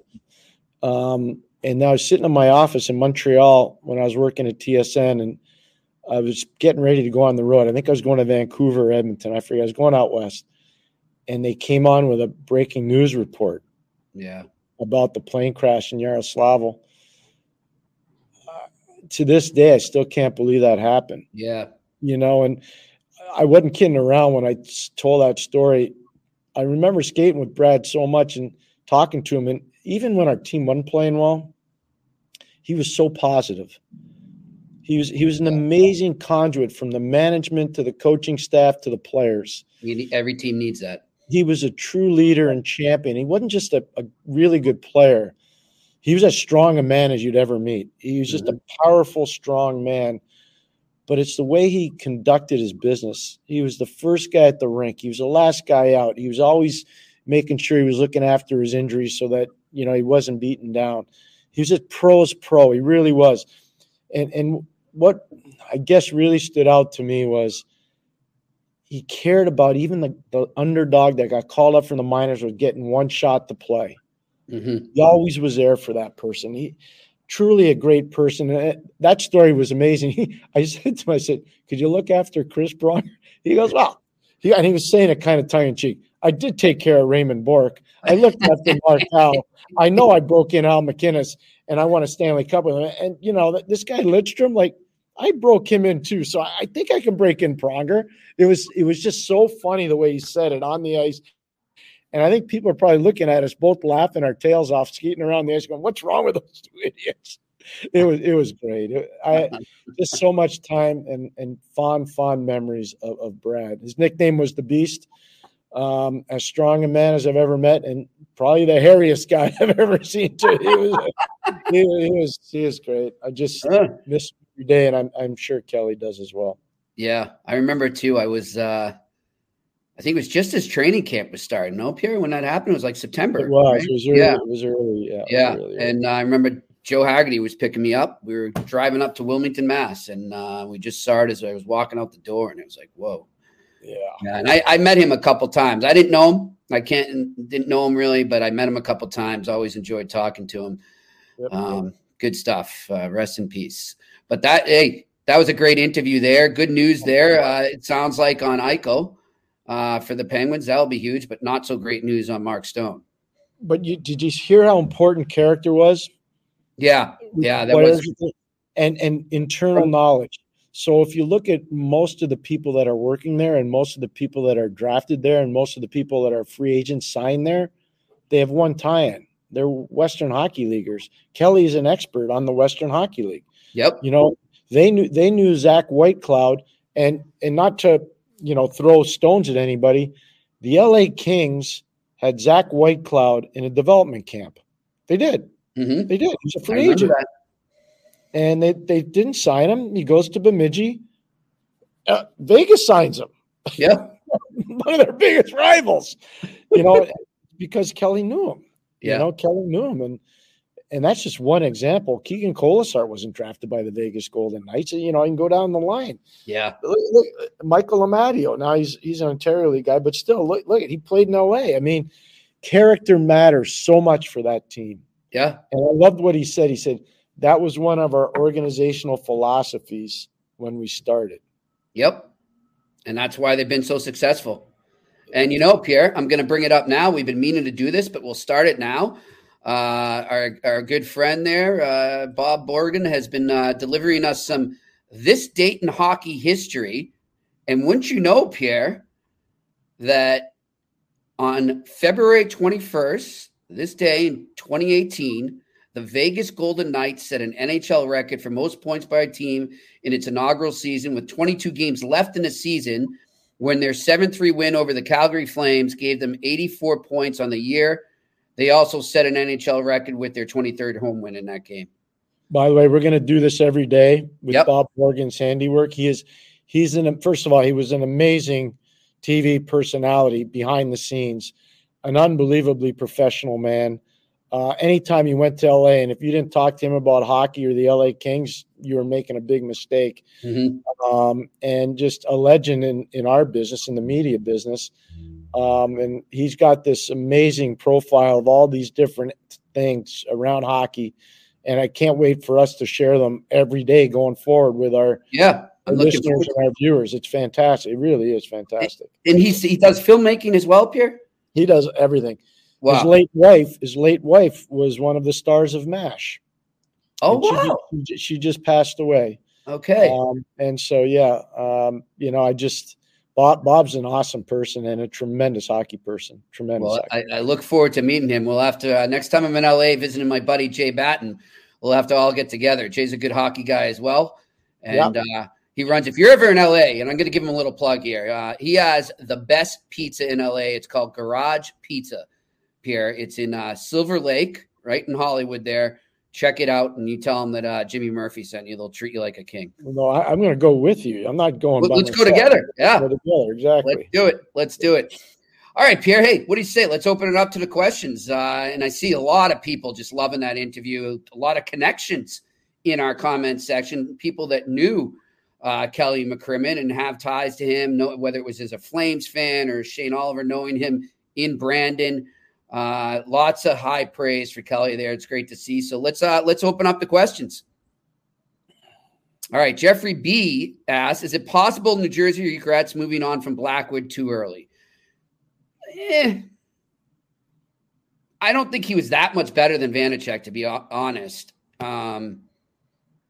Um, and now I was sitting in my office in Montreal when I was working at T S N, and I was getting ready to go on the road. I think I was going to Vancouver or Edmonton. I forget. I was going out west. And they came on with a breaking news report yeah, about the plane crash in Yaroslavl. Uh, to this day, I still can't believe that happened. Yeah. You know, and I wasn't kidding around when I told that story. I remember skating with Brad so much and talking to him. And even when our team wasn't playing well, he was so positive. He was he was an amazing conduit from the management to the coaching staff to the players. Every team needs that. He was a true leader and champion. He wasn't just a, a really good player. He was as strong a man as you'd ever meet. He was just mm-hmm. a powerful, strong man. But it's the way he conducted his business. He was the first guy at the rink. He was the last guy out. He was always making sure he was looking after his injuries so that, you know, he wasn't beaten down. He was a pro's pro. He really was. And and what I guess really stood out to me was he cared about even the, the underdog that got called up from the minors was getting one shot to play. Mm-hmm. He always was there for that person. He truly a great person. And that story was amazing. He, I said to him, I said, could you look after Chris Braun? He goes, well, he, and he was saying it kind of tongue in cheek. I did take care of Raymond Bourque. I looked after Mark Howell. I know I broke in Al MacInnis, and I won a Stanley Cup with him. And, you know, this guy Lidstrom, like, I broke him in too. So I think I can break in Pronger. It was it was just so funny the way he said it on the ice. And I think people are probably looking at us, both laughing our tails off, skating around the ice, going, what's wrong with those two idiots? It was it was great. It, I just so much time and and fond, fond memories of, of Brad. His nickname was the Beast. Um, as strong a man as I've ever met, and probably the hairiest guy I've ever seen too. He was, he, he was, he was great. I just uh, miss every day, and I'm, I'm sure Kelly does as well. Yeah, I remember too. I was, uh, I think it was just as training camp was starting. No, Pierre, when that happened, it was like September. It was, right? It was early. Yeah. It was early. Yeah, yeah. Early, early. And uh, I remember Joe Haggerty was picking me up. We were driving up to Wilmington, Mass, and uh, we just saw it as I was walking out the door, and it was like, whoa. Yeah. yeah, and I, I met him a couple times. I didn't know him. I can't didn't know him really, but I met him a couple times. Always enjoyed talking to him. Yep, um, yep. Good stuff. Uh, rest in peace. But that hey, that was a great interview there. Good news there. Uh, it sounds like on Eichel uh, for the Penguins that'll be huge, but not so great news on Mark Stone. But you, did you hear how important character was? Yeah, yeah, that was and and internal knowledge. So if you look at most of the people that are working there and most of the people that are drafted there and most of the people that are free agents signed there, they have one tie-in. They're Western Hockey Leaguers. Kelly is an expert on the Western Hockey League. Yep. You know, they knew they knew Zach Whitecloud, and and not to, you know, throw stones at anybody, the L A Kings had Zach Whitecloud in a development camp. They did. Mm-hmm. They did. He's a free agent. That. And they, they didn't sign him. He goes to Bemidji. Uh, Vegas signs him. Yeah. One of their biggest rivals, you know, because Kelly knew him. Yeah. You know, Kelly knew him. And and that's just one example. Keegan Kolesar wasn't drafted by the Vegas Golden Knights. You know, I can go down the line. Yeah. Look, look, Michael Amadio. Now he's he's an Ontario League guy, but still, look, look, he played in L A. I mean, character matters so much for that team. Yeah. And I loved what he said. He said, that was one of our organizational philosophies when we started. Yep. And that's why they've been so successful. And, you know, Pierre, I'm going to bring it up now. We've been meaning to do this, but we'll start it now. Uh, our, our good friend there, uh, Bob Borgen, has been uh, delivering us some This Date in Hockey History. And wouldn't you know, Pierre, that on February twenty-first, this day in twenty eighteen, the Vegas Golden Knights set an N H L record for most points by a team in its inaugural season with twenty-two games left in the season when their seven three win over the Calgary Flames gave them eighty-four points on the year. They also set an N H L record with their twenty-third home win in that game. By the way, we're going to do this every day with yep. Bob Morgan's handiwork. He is, he's an, first of all, he was an amazing T V personality behind the scenes, an unbelievably professional man. Uh, anytime you went to L A, and if you didn't talk to him about hockey or the L A Kings, you were making a big mistake. Mm-hmm. Um, and just a legend in, in our business, in the media business. Um, and he's got this amazing profile of all these different things around hockey. And I can't wait for us to share them every day going forward with our yeah. Our listeners and our viewers. It's fantastic. It really is fantastic. And he he does filmmaking as well, Pierre? He does everything. Wow. His late wife, his late wife was one of the stars of MASH. Oh, and wow. She, she just passed away. Okay. Um, and so, yeah, um, you know, I just Bob, Bob's an awesome person and a tremendous hockey person. Tremendous. Well, hockey I, I look forward to meeting him. We'll have to uh, next time I'm in L A visiting my buddy Jay Batten. We'll have to all get together. Jay's a good hockey guy as well. And yep. uh, he runs, if you're ever in L A, and I'm going to give him a little plug here. Uh, he has the best pizza in L A. It's called Garage Pizza, Pierre. It's in uh, Silver Lake, right in Hollywood there. Check it out, and you tell them that uh, Jimmy Murphy sent you. They'll treat you like a king. No, I, I'm going to go with you. I'm not going. Let, by let's myself. Go together. Yeah, go together. Exactly. Let's do it. Let's do it. All right, Pierre. Hey, what do you say? Let's open it up to the questions. Uh, and I see a lot of people just loving that interview. A lot of connections in our comment section. People that knew uh, Kelly McCrimmon and have ties to him. Know, whether it was as a Flames fan or Shane Oliver knowing him in Brandon. Uh, lots of high praise for Kelly there. It's great to see. So let's, uh, let's open up the questions. All right. Jeffrey B asks, is it possible New Jersey regrets moving on from Blackwood too early? Eh, I don't think he was that much better than Vanacek, to be honest. Um,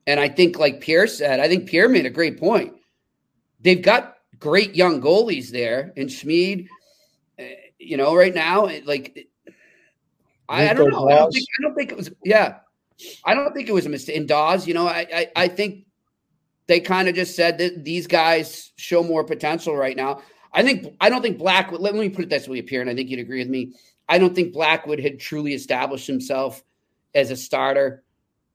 and I think like Pierre said, I think Pierre made a great point. They've got great young goalies there and Schmid, you know, right now, like, I, I don't know. I don't, think, I don't think it was, yeah. I don't think it was a mistake. In Dawes, you know, I I, I think they kind of just said that these guys show more potential right now. I think, I don't think Blackwood, let me put it this way, Pierre, and I think you'd agree with me. I don't think Blackwood had truly established himself as a starter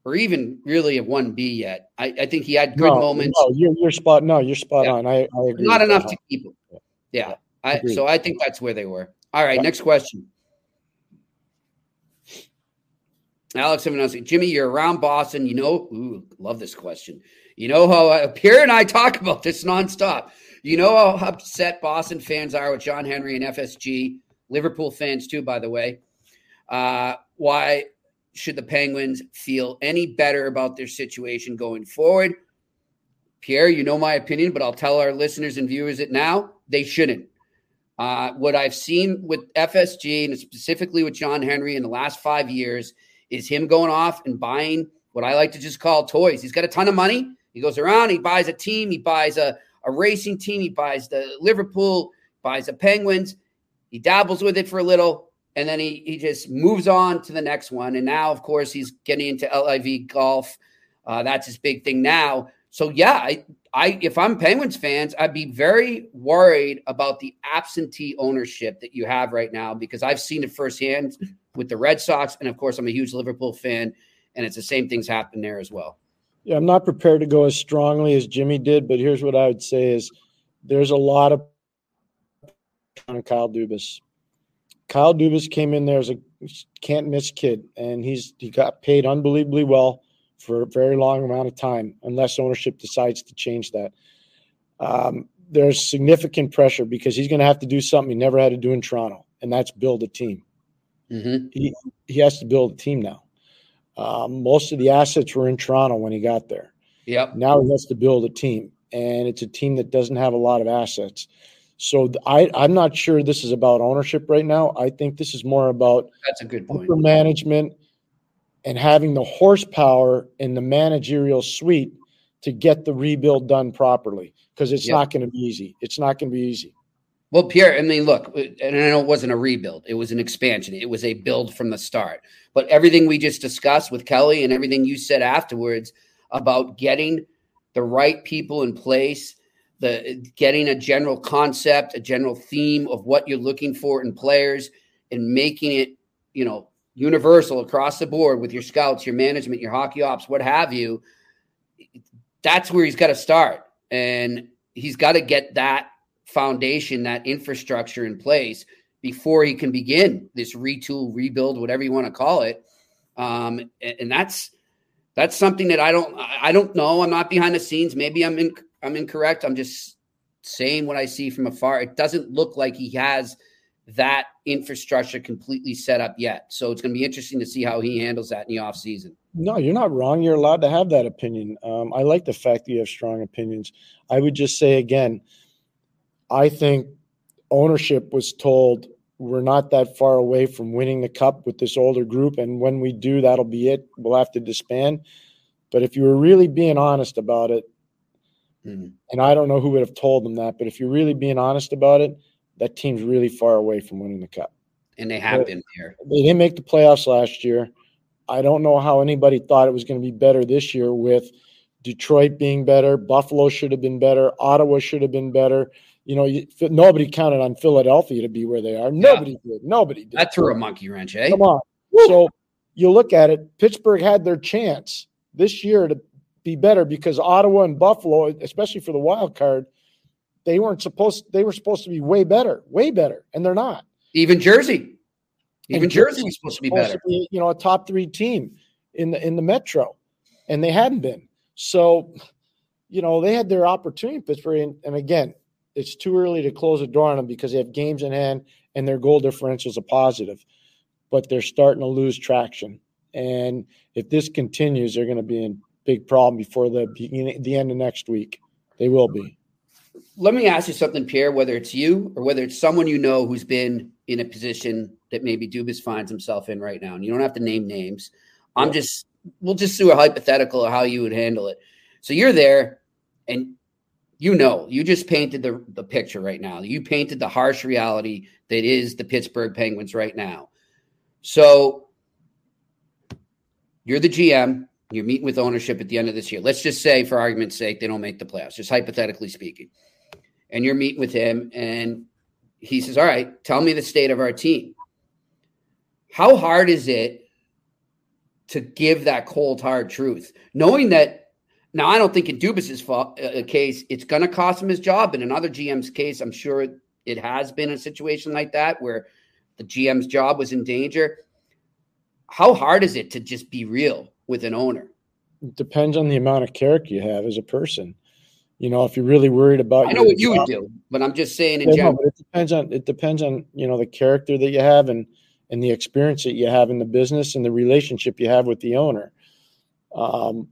or even really a one B yet. I, I think he had good no, moments. No, you're, you're spot, no, you're spot yeah. on. I, I agree. Not enough that. to keep him. Yeah. yeah. I, so I think that's where they were. All right, next question. Alex, I'm announcing, Jimmy, you're around Boston. You know, ooh, love this question. You know how uh, Pierre and I talk about this nonstop. You know how upset Boston fans are with John Henry and F S G, Liverpool fans too, by the way. Uh, why should the Penguins feel any better about their situation going forward? Pierre, you know my opinion, but I'll tell our listeners and viewers it now. They shouldn't. Uh, what I've seen with F S G and specifically with John Henry in the last five years is him going off and buying what I like to just call toys. He's got a ton of money. He goes around, he buys a team, he buys a, a racing team, he buys the Liverpool, buys the Penguins. He dabbles with it for a little, and then he, he just moves on to the next one. And now, of course, he's getting into LIV golf. Uh, that's his big thing now. So, yeah, I, I if I'm Penguins fans, I'd be very worried about the absentee ownership that you have right now, because I've seen it firsthand with the Red Sox. And, of course, I'm a huge Liverpool fan, and it's the same things happen there as well. Yeah, I'm not prepared to go as strongly as Jimmy did, but here's what I would say is there's a lot of on Kyle Dubas. Kyle Dubas came in there as a can't-miss kid, and he's he got paid unbelievably well for a very long amount of time, unless ownership decides to change that. Um, there's significant pressure because he's going to have to do something he never had to do in Toronto, and that's build a team. Mm-hmm. He he has to build a team now. Um, most of the assets were in Toronto when he got there. Yep. Now he has to build a team, and it's a team that doesn't have a lot of assets. So the, I, I'm not sure this is about ownership right now. I think this is more about that's a good point. Management and having the horsepower in the managerial suite to get the rebuild done properly, because it's yep. not going to be easy. It's not going to be easy. Well, Pierre, I mean, look, and I know it wasn't a rebuild. It was an expansion. It was a build from the start. But everything we just discussed with Kelly and everything you said afterwards about getting the right people in place, the getting a general concept, a general theme of what you're looking for in players and making it, you know, universal across the board with your scouts, your management, your hockey ops, what have you, that's where he's got to start. And he's got to get that foundation, that infrastructure in place before he can begin this retool, rebuild, whatever you want to call it. Um, and, and that's, that's something that I don't, I don't know. I'm not behind the scenes. Maybe I'm in, I'm incorrect. I'm just saying what I see from afar. It doesn't look like he has that infrastructure completely set up yet. So it's going to be interesting to see how he handles that in the off season. No, you're not wrong. You're allowed to have that opinion. Um, I like the fact that you have strong opinions. I would just say again, I think ownership was told we're not that far away from winning the cup with this older group. And when we do, that'll be it. We'll have to disband. But if you were really being honest about it, mm-hmm. and I don't know who would have told them that, but if you're really being honest about it, that team's really far away from winning the cup. And they have but been there. They didn't make the playoffs last year. I don't know how anybody thought it was going to be better this year with Detroit being better. Buffalo should have been better. Ottawa should have been better. You know, you, nobody counted on Philadelphia to be where they are. Nobody yeah. did. Nobody did. That threw a monkey wrench, eh? Come on. Woo. So you look at it, Pittsburgh had their chance this year to be better because Ottawa and Buffalo, especially for the wild card, they weren't supposed – they were supposed to be way better, way better, and they're not. Even Jersey. Even Jersey was supposed to be better. To be, you know, a top three team in the in the Metro, and they hadn't been. So, you know, they had their opportunity, Pittsburgh, and, and again – it's too early to close the door on them because they have games in hand and their goal differential is a positive, but they're starting to lose traction. And if this continues, they're going to be in big problem before the the end of next week. They will be. Let me ask you something, Pierre, whether it's you or whether it's someone you know who's been in a position that maybe Dubas finds himself in right now. And you don't have to name names. I'm just, we'll just do a hypothetical of how you would handle it. So you're there and you know, you just painted the, the picture right now. You painted the harsh reality that is the Pittsburgh Penguins right now. So you're the G M. You're meeting with ownership at the end of this year. Let's just say, for argument's sake, they don't make the playoffs, just hypothetically speaking. And you're meeting with him, and he says, all right, tell me the state of our team. How hard is it to give that cold, hard truth, knowing that now, I don't think in Dubas's fault, uh, case, it's going to cost him his job. In another G M's case, I'm sure it, it has been a situation like that where the G M's job was in danger. How hard is it to just be real with an owner? It depends on the amount of character you have as a person. You know, if you're really worried about I know what job, you would do, but I'm just saying in general. No, but it depends on, it depends on, you know, the character that you have and, and the experience that you have in the business and the relationship you have with the owner. Um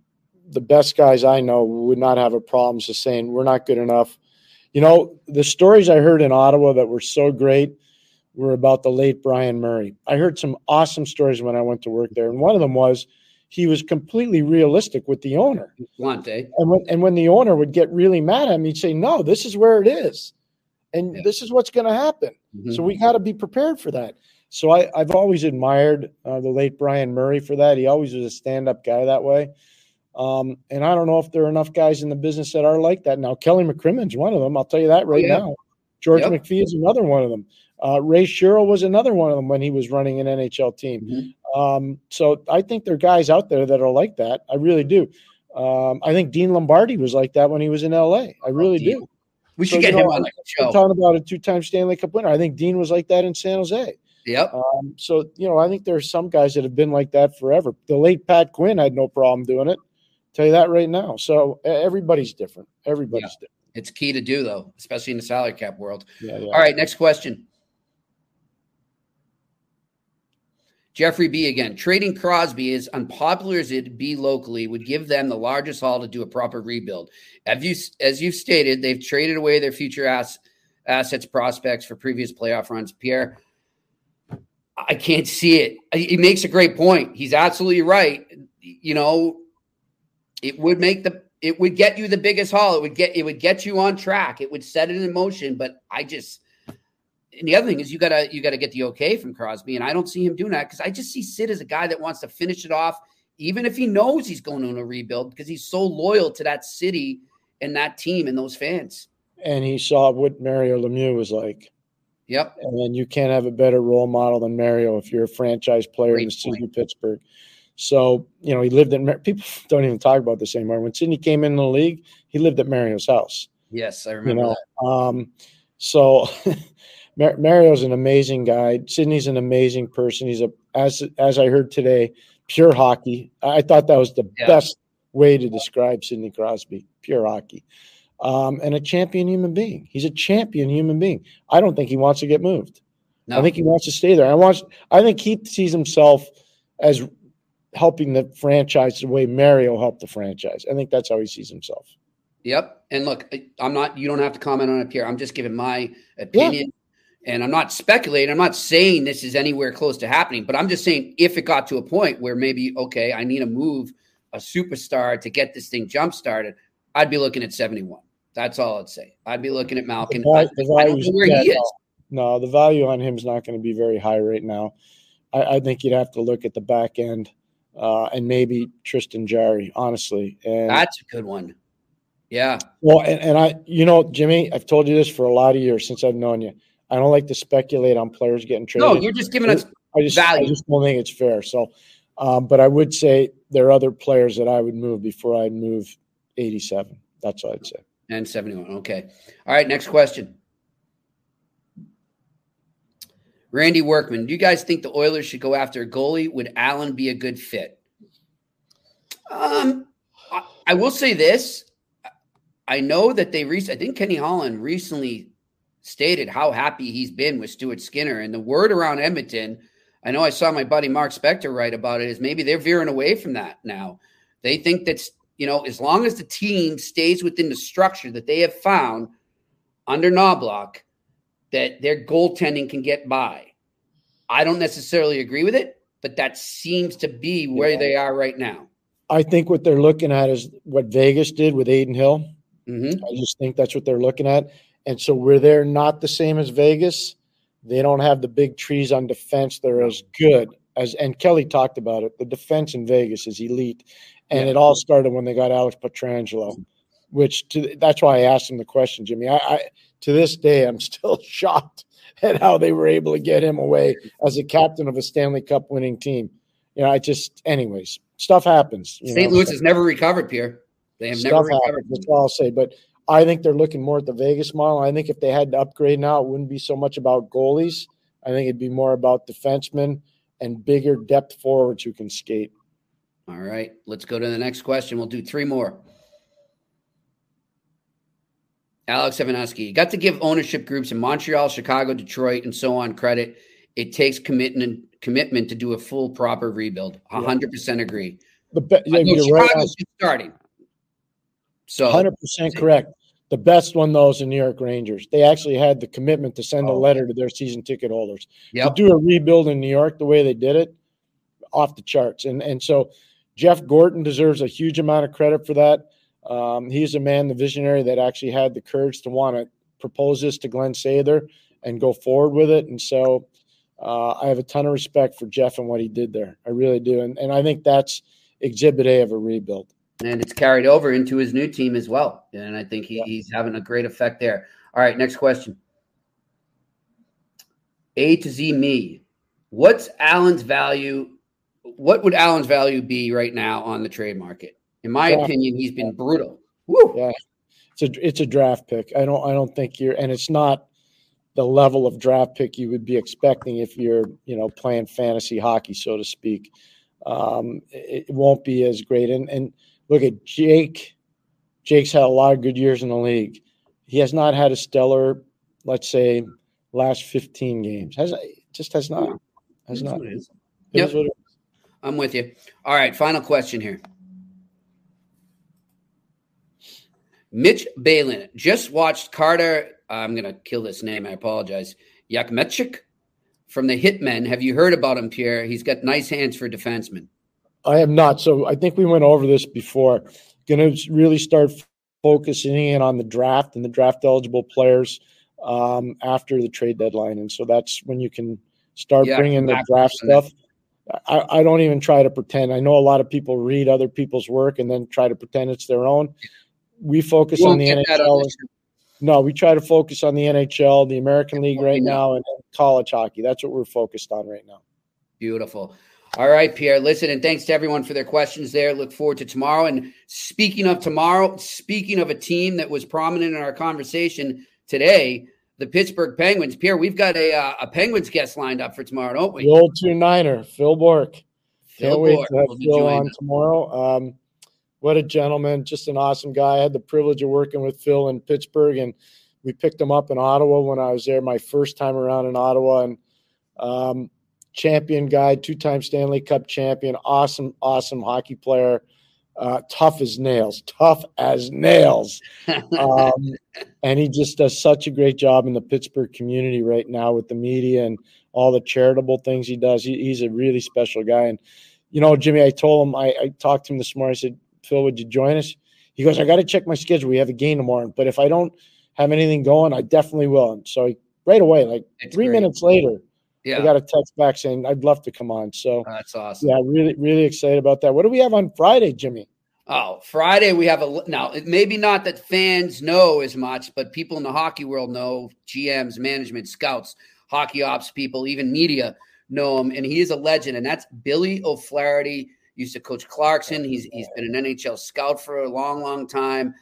The best guys I know would not have a problem just saying we're not good enough. You know, the stories I heard in Ottawa that were so great were about the late Brian Murray. I heard some awesome stories when I went to work there, and one of them was he was completely realistic with the owner. Blunt, eh? And when and when the owner would get really mad at him, he'd say, "No, this is where it is, and yeah. this is what's going to happen. Mm-hmm. So we got to be prepared for that." So I, I've always admired uh, the late Brian Murray for that. He always was a stand-up guy that way. Um, and I don't know if there are enough guys in the business that are like that now. Kelly McCrimmon's one of them. I'll tell you that right oh, yeah. now. George yep. McPhee is another one of them. Uh, Ray Shero was another one of them when he was running an N H L team. Mm-hmm. Um, so I think there are guys out there that are like that. I really do. Um, I think Dean Lombardi was like that when he was in L A. I really oh, do. We should so, get you know, him on the show. I'm talking about a two-time Stanley Cup winner. I think Dean was like that in San Jose. Yep. Um, so, you know, I think there are some guys that have been like that forever. The late Pat Quinn had no problem doing it. Tell you that right now. So everybody's different. Everybody's yeah. different. It's key to do, though, especially in the salary cap world. Yeah, yeah. All right, next question. Jeffrey B. again. Trading Crosby, as unpopular as it be locally, would give them the largest haul to do a proper rebuild. As you, as you've stated, they've traded away their future ass, assets, prospects for previous playoff runs. Pierre, I can't see it. He makes a great point. He's absolutely right. You know, It would make the it would get you the biggest haul. It would get it would get you on track. It would set it in motion. But I just and the other thing is you gotta you gotta get the okay from Crosby, and I don't see him doing that because I just see Sid as a guy that wants to finish it off, even if he knows he's going on a rebuild because he's so loyal to that city and that team and those fans. And he saw what Mario Lemieux was like. Yep. And then you can't have a better role model than Mario if you're a franchise player Great in the city of Pittsburgh. So, you know, he lived in – people don't even talk about this anymore. When Sidney came in the league, he lived at Mario's house. Yes, I remember you know? that. Um, So Mar- Mario's an amazing guy. Sidney's an amazing person. He's a, as, as I heard today, pure hockey. I thought that was the yeah. best way to describe Sidney Crosby, pure hockey. Um, and a champion human being. He's a champion human being. I don't think he wants to get moved. No. I think he wants to stay there. I want. I think he sees himself as helping the franchise the way Mario helped the franchise. I think that's how he sees himself. Yep. And look, I'm not. You don't have to comment on it, Pierre. I'm just giving my opinion, yeah. and I'm not speculating. I'm not saying this is anywhere close to happening, but I'm just saying if it got to a point where maybe, okay, I need to move a superstar to get this thing jump started, I'd be looking at seventy-one. That's all I'd say. I'd be looking at Malkin. I, I don't know where he is. No, the value on him is not going to be very high right now. I, I think you'd have to look at the back end uh, and maybe Tristan Jarry, honestly. And that's a good one. Yeah. Well, and, and I, you know, Jimmy, I've told you this for a lot of years since I've known you. I don't like to speculate on players getting traded. No, you're just giving us I just, value. I just don't think it's fair. So, um, but I would say there are other players that I would move before I'd move eighty-seven. That's what I'd say. And seventy-one. Okay. All right. Next question. Randy Workman, do you guys think the Oilers should go after a goalie? Would Allen be a good fit? Um, I, I will say this. I know that they recently, I think Kenny Holland recently stated how happy he's been with Stuart Skinner. And the word around Edmonton, I know I saw my buddy Mark Spector write about it, is maybe they're veering away from that now. They think that's, you know, as long as the team stays within the structure that they have found under Knoblauch, that their goaltending can get by. I don't necessarily agree with it, but that seems to be where yeah. they are right now. I think what they're looking at is what Vegas did with Aiden Hill. Mm-hmm. I just think that's what they're looking at. And so where they're not the same as Vegas, they don't have the big trees on defense. They're as good as, and Kelly talked about it, the defense in Vegas is elite. And yeah. it all started when they got Alex Pietrangelo, which to, that's why I asked him the question, Jimmy. I, I to this day, I'm still shocked at how they were able to get him away as a captain of a Stanley Cup winning team. You know, I just, anyways, stuff happens. Saint Louis has never recovered, Pierre. They have never recovered. That's all I'll say. But I think they're looking more at the Vegas model. I think if they had to upgrade now, it wouldn't be so much about goalies. I think it'd be more about defensemen and bigger depth forwards who can skate. All right. Let's go to the next question. We'll do three more. Alex Evaneski, you got to give ownership groups in Montreal, Chicago, Detroit, and so on credit. It takes commitment commitment to do a full, proper rebuild. one hundred percent agree. Be- yeah, Chicago's right just starting. So one hundred percent correct. The best one, though, is the New York Rangers. They actually had the commitment to send oh. a letter to their season ticket holders. Yep. To do a rebuild in New York the way they did it, off the charts. And, and so Jeff Gorton deserves a huge amount of credit for that. Um, he's a man, the visionary, that actually had the courage to want to propose this to Glenn Sather and go forward with it. And so uh, I have a ton of respect for Jeff and what he did there. I really do. And, and I think that's exhibit A of a rebuild. And it's carried over into his new team as well. And I think he, yeah. he's having a great effect there. All right, next question. A to Z me. What's Allen's value? What would Allen's value be right now on the trade market? In my draft opinion, he's been brutal. Woo. Yeah, it's a it's a draft pick. I don't I don't think you're, and it's not the level of draft pick you would be expecting if you're you know playing fantasy hockey, so to speak. Um, it, it won't be as great. And and look at Jake. Jake's had a lot of good years in the league. He has not had a stellar, let's say, last fifteen games. Has just has not has not. It is. It yep. is what it is. I'm with you. All right, final question here. Mitch Balin just watched Carter. I'm going to kill this name. I apologize. Yakmechuk from the Hitmen. Have you heard about him, Pierre? He's got nice hands for defensemen. I have not. So I think we went over this before. Going to really start focusing in on the draft and the draft eligible players um, after the trade deadline. And so that's when you can start yeah, bringing the draft stuff. I, I don't even try to pretend. I know a lot of people read other people's work and then try to pretend it's their own. We focus on the N H L. No, we try to focus on the N H L, the American League right now, and college hockey. That's what we're focused on right now. Beautiful. All right, Pierre. Listen, and thanks to everyone for their questions there. Look forward to tomorrow. And speaking of tomorrow, speaking of a team that was prominent in our conversation today, the Pittsburgh Penguins. Pierre, we've got a uh, a Penguins guest lined up for tomorrow, don't we? The old two-niner, Phil Bourque. Phil Can't Bourque. wait to have Phil on tomorrow. Um, what a gentleman, just an awesome guy. I had the privilege of working with Phil in Pittsburgh, and we picked him up in Ottawa when I was there my first time around in Ottawa. And um, champion guy, two-time Stanley Cup champion, awesome, awesome hockey player. Uh, tough as nails, tough as nails. Um, and he just does such a great job in the Pittsburgh community right now with the media and all the charitable things he does. He, he's a really special guy. And, you know, Jimmy, I told him, I, I talked to him this morning. I said, Phil, would you join us? He goes, I got to check my schedule. We have a game tomorrow. But if I don't have anything going, I definitely will. And so he, right away, like it's three great. minutes later, yeah. I got a text back saying I'd love to come on. So oh, that's awesome. Yeah, really, really excited about that. What do we have on Friday, Jimmy? Oh, Friday we have a now. Maybe not that fans know as much, but people in the hockey world know. G Ms, management, scouts, hockey ops people, even media know him, and he is a legend. And that's Billy O'Flaherty. Used to coach Clarkson. He's he's been an N H L scout for a long, long time,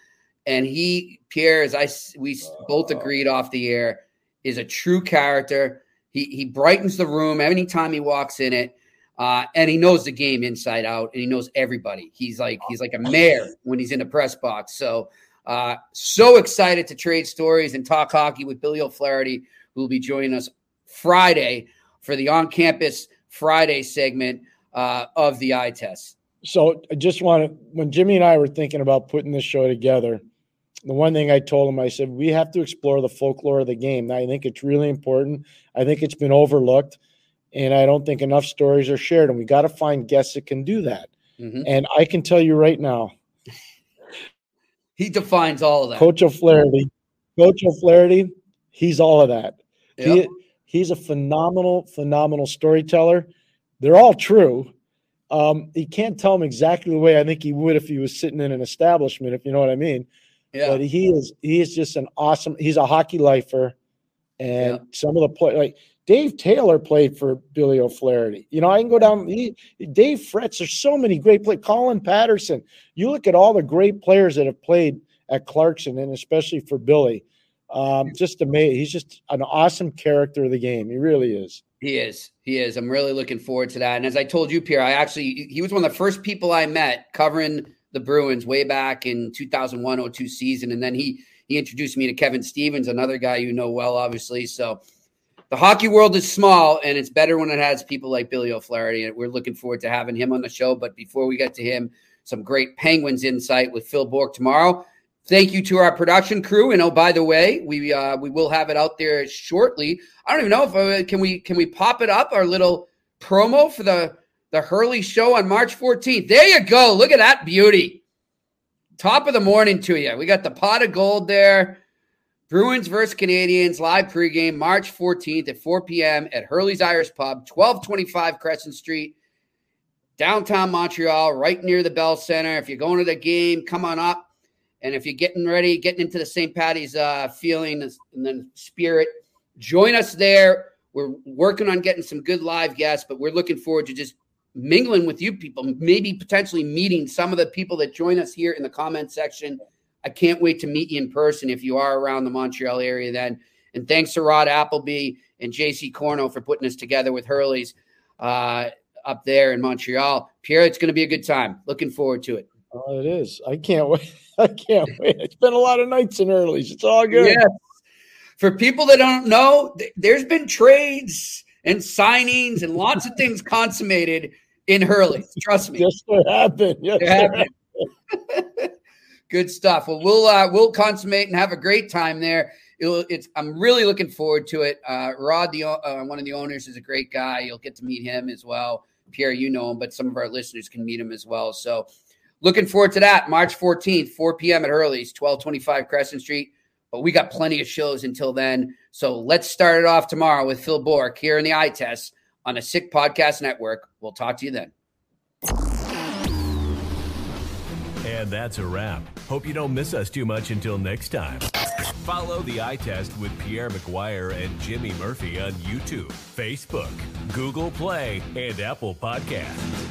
and he Pierre, as I we oh. both agreed off the air, is a true character. He he brightens the room any time he walks in it, uh, and he knows the game inside out, and he knows everybody. He's like he's like a mayor when he's in the press box. So uh, so excited to trade stories and talk hockey with Billy O'Flaherty, who will be joining us Friday for the on-campus Friday segment uh, of the Eye Test. So I just want to – when Jimmy and I were thinking about putting this show together, the one thing I told him, I said, we have to explore the folklore of the game. I think it's really important. I think it's been overlooked, and I don't think enough stories are shared, and we got to find guests that can do that. Mm-hmm. And I can tell you right now. He defines all of that. Coach O'Flaherty, Coach O'Flaherty, he's all of that. Yep. He, he's a phenomenal, phenomenal storyteller. They're all true. Um, he can't tell them exactly the way I think he would if he was sitting in an establishment, if you know what I mean. Yeah. But he is he is just an awesome – he's a hockey lifer. And yeah. some of the play, like Dave Taylor played for Billy O'Flaherty. You know, I can go down – Dave Fretz, there's so many great play. Colin Patterson. You look at all the great players that have played at Clarkson, and especially for Billy. Um, just amazing. He's just an awesome character of the game. He really is. He is. He is. I'm really looking forward to that. And as I told you, Pierre, I actually – he was one of the first people I met covering – the Bruins way back in two thousand one oh two season. And then he, he introduced me to Kevin Stevens, another guy, you know, well, obviously. So the hockey world is small, and it's better when it has people like Billy O'Flaherty. And we're looking forward to having him on the show. But before we get to him, some great Penguins insight with Phil Bourque tomorrow. Thank you to our production crew. And oh, by the way, we, uh, we will have it out there shortly. I don't even know if uh, can we, can we pop it up, our little promo for the, The Hurley Show on March fourteenth. There you go. Look at that beauty. Top of the morning to you. We got the pot of gold there. Bruins versus Canadiens live pregame March fourteenth at four p.m. at Hurley's Irish Pub, twelve twenty-five Crescent Street, downtown Montreal, right near the Bell Center. If you're going to the game, come on up. And if you're getting ready, getting into the Saint Paddy's uh, feeling and then spirit, join us there. We're working on getting some good live guests, but we're looking forward to just mingling with you people, maybe potentially meeting some of the people that join us here in the comment section. I can't wait to meet you in person if you are around the Montreal area then. And thanks to Rod Appleby and J C Corno for putting us together with Hurley's uh, up there in Montreal. Pierre, it's going to be a good time. Looking forward to it. Oh, it is. I can't wait. I can't wait. It's been a lot of nights in Hurley's. It's all good. Yeah. For people that don't know, th- there's been trades and signings and lots of things consummated in Hurley. Trust me. Yes, it happened. Yes, it happened. Good stuff. Well, we'll uh, we'll consummate and have a great time there. It'll, it's I'm really looking forward to it. Uh, Rod, the uh, one of the owners, is a great guy. You'll get to meet him as well. Pierre, you know him, but some of our listeners can meet him as well. So looking forward to that. March fourteenth, four p.m. at Hurley's, twelve twenty-five Crescent Street. But we got plenty of shows until then. So let's start it off tomorrow with Phil Bourque here in the Eye Test on the Sick Podcast Network. We'll talk to you then. And that's a wrap. Hope you don't miss us too much until next time. Follow the Eye Test with Pierre McGuire and Jimmy Murphy on YouTube, Facebook, Google Play, and Apple Podcasts.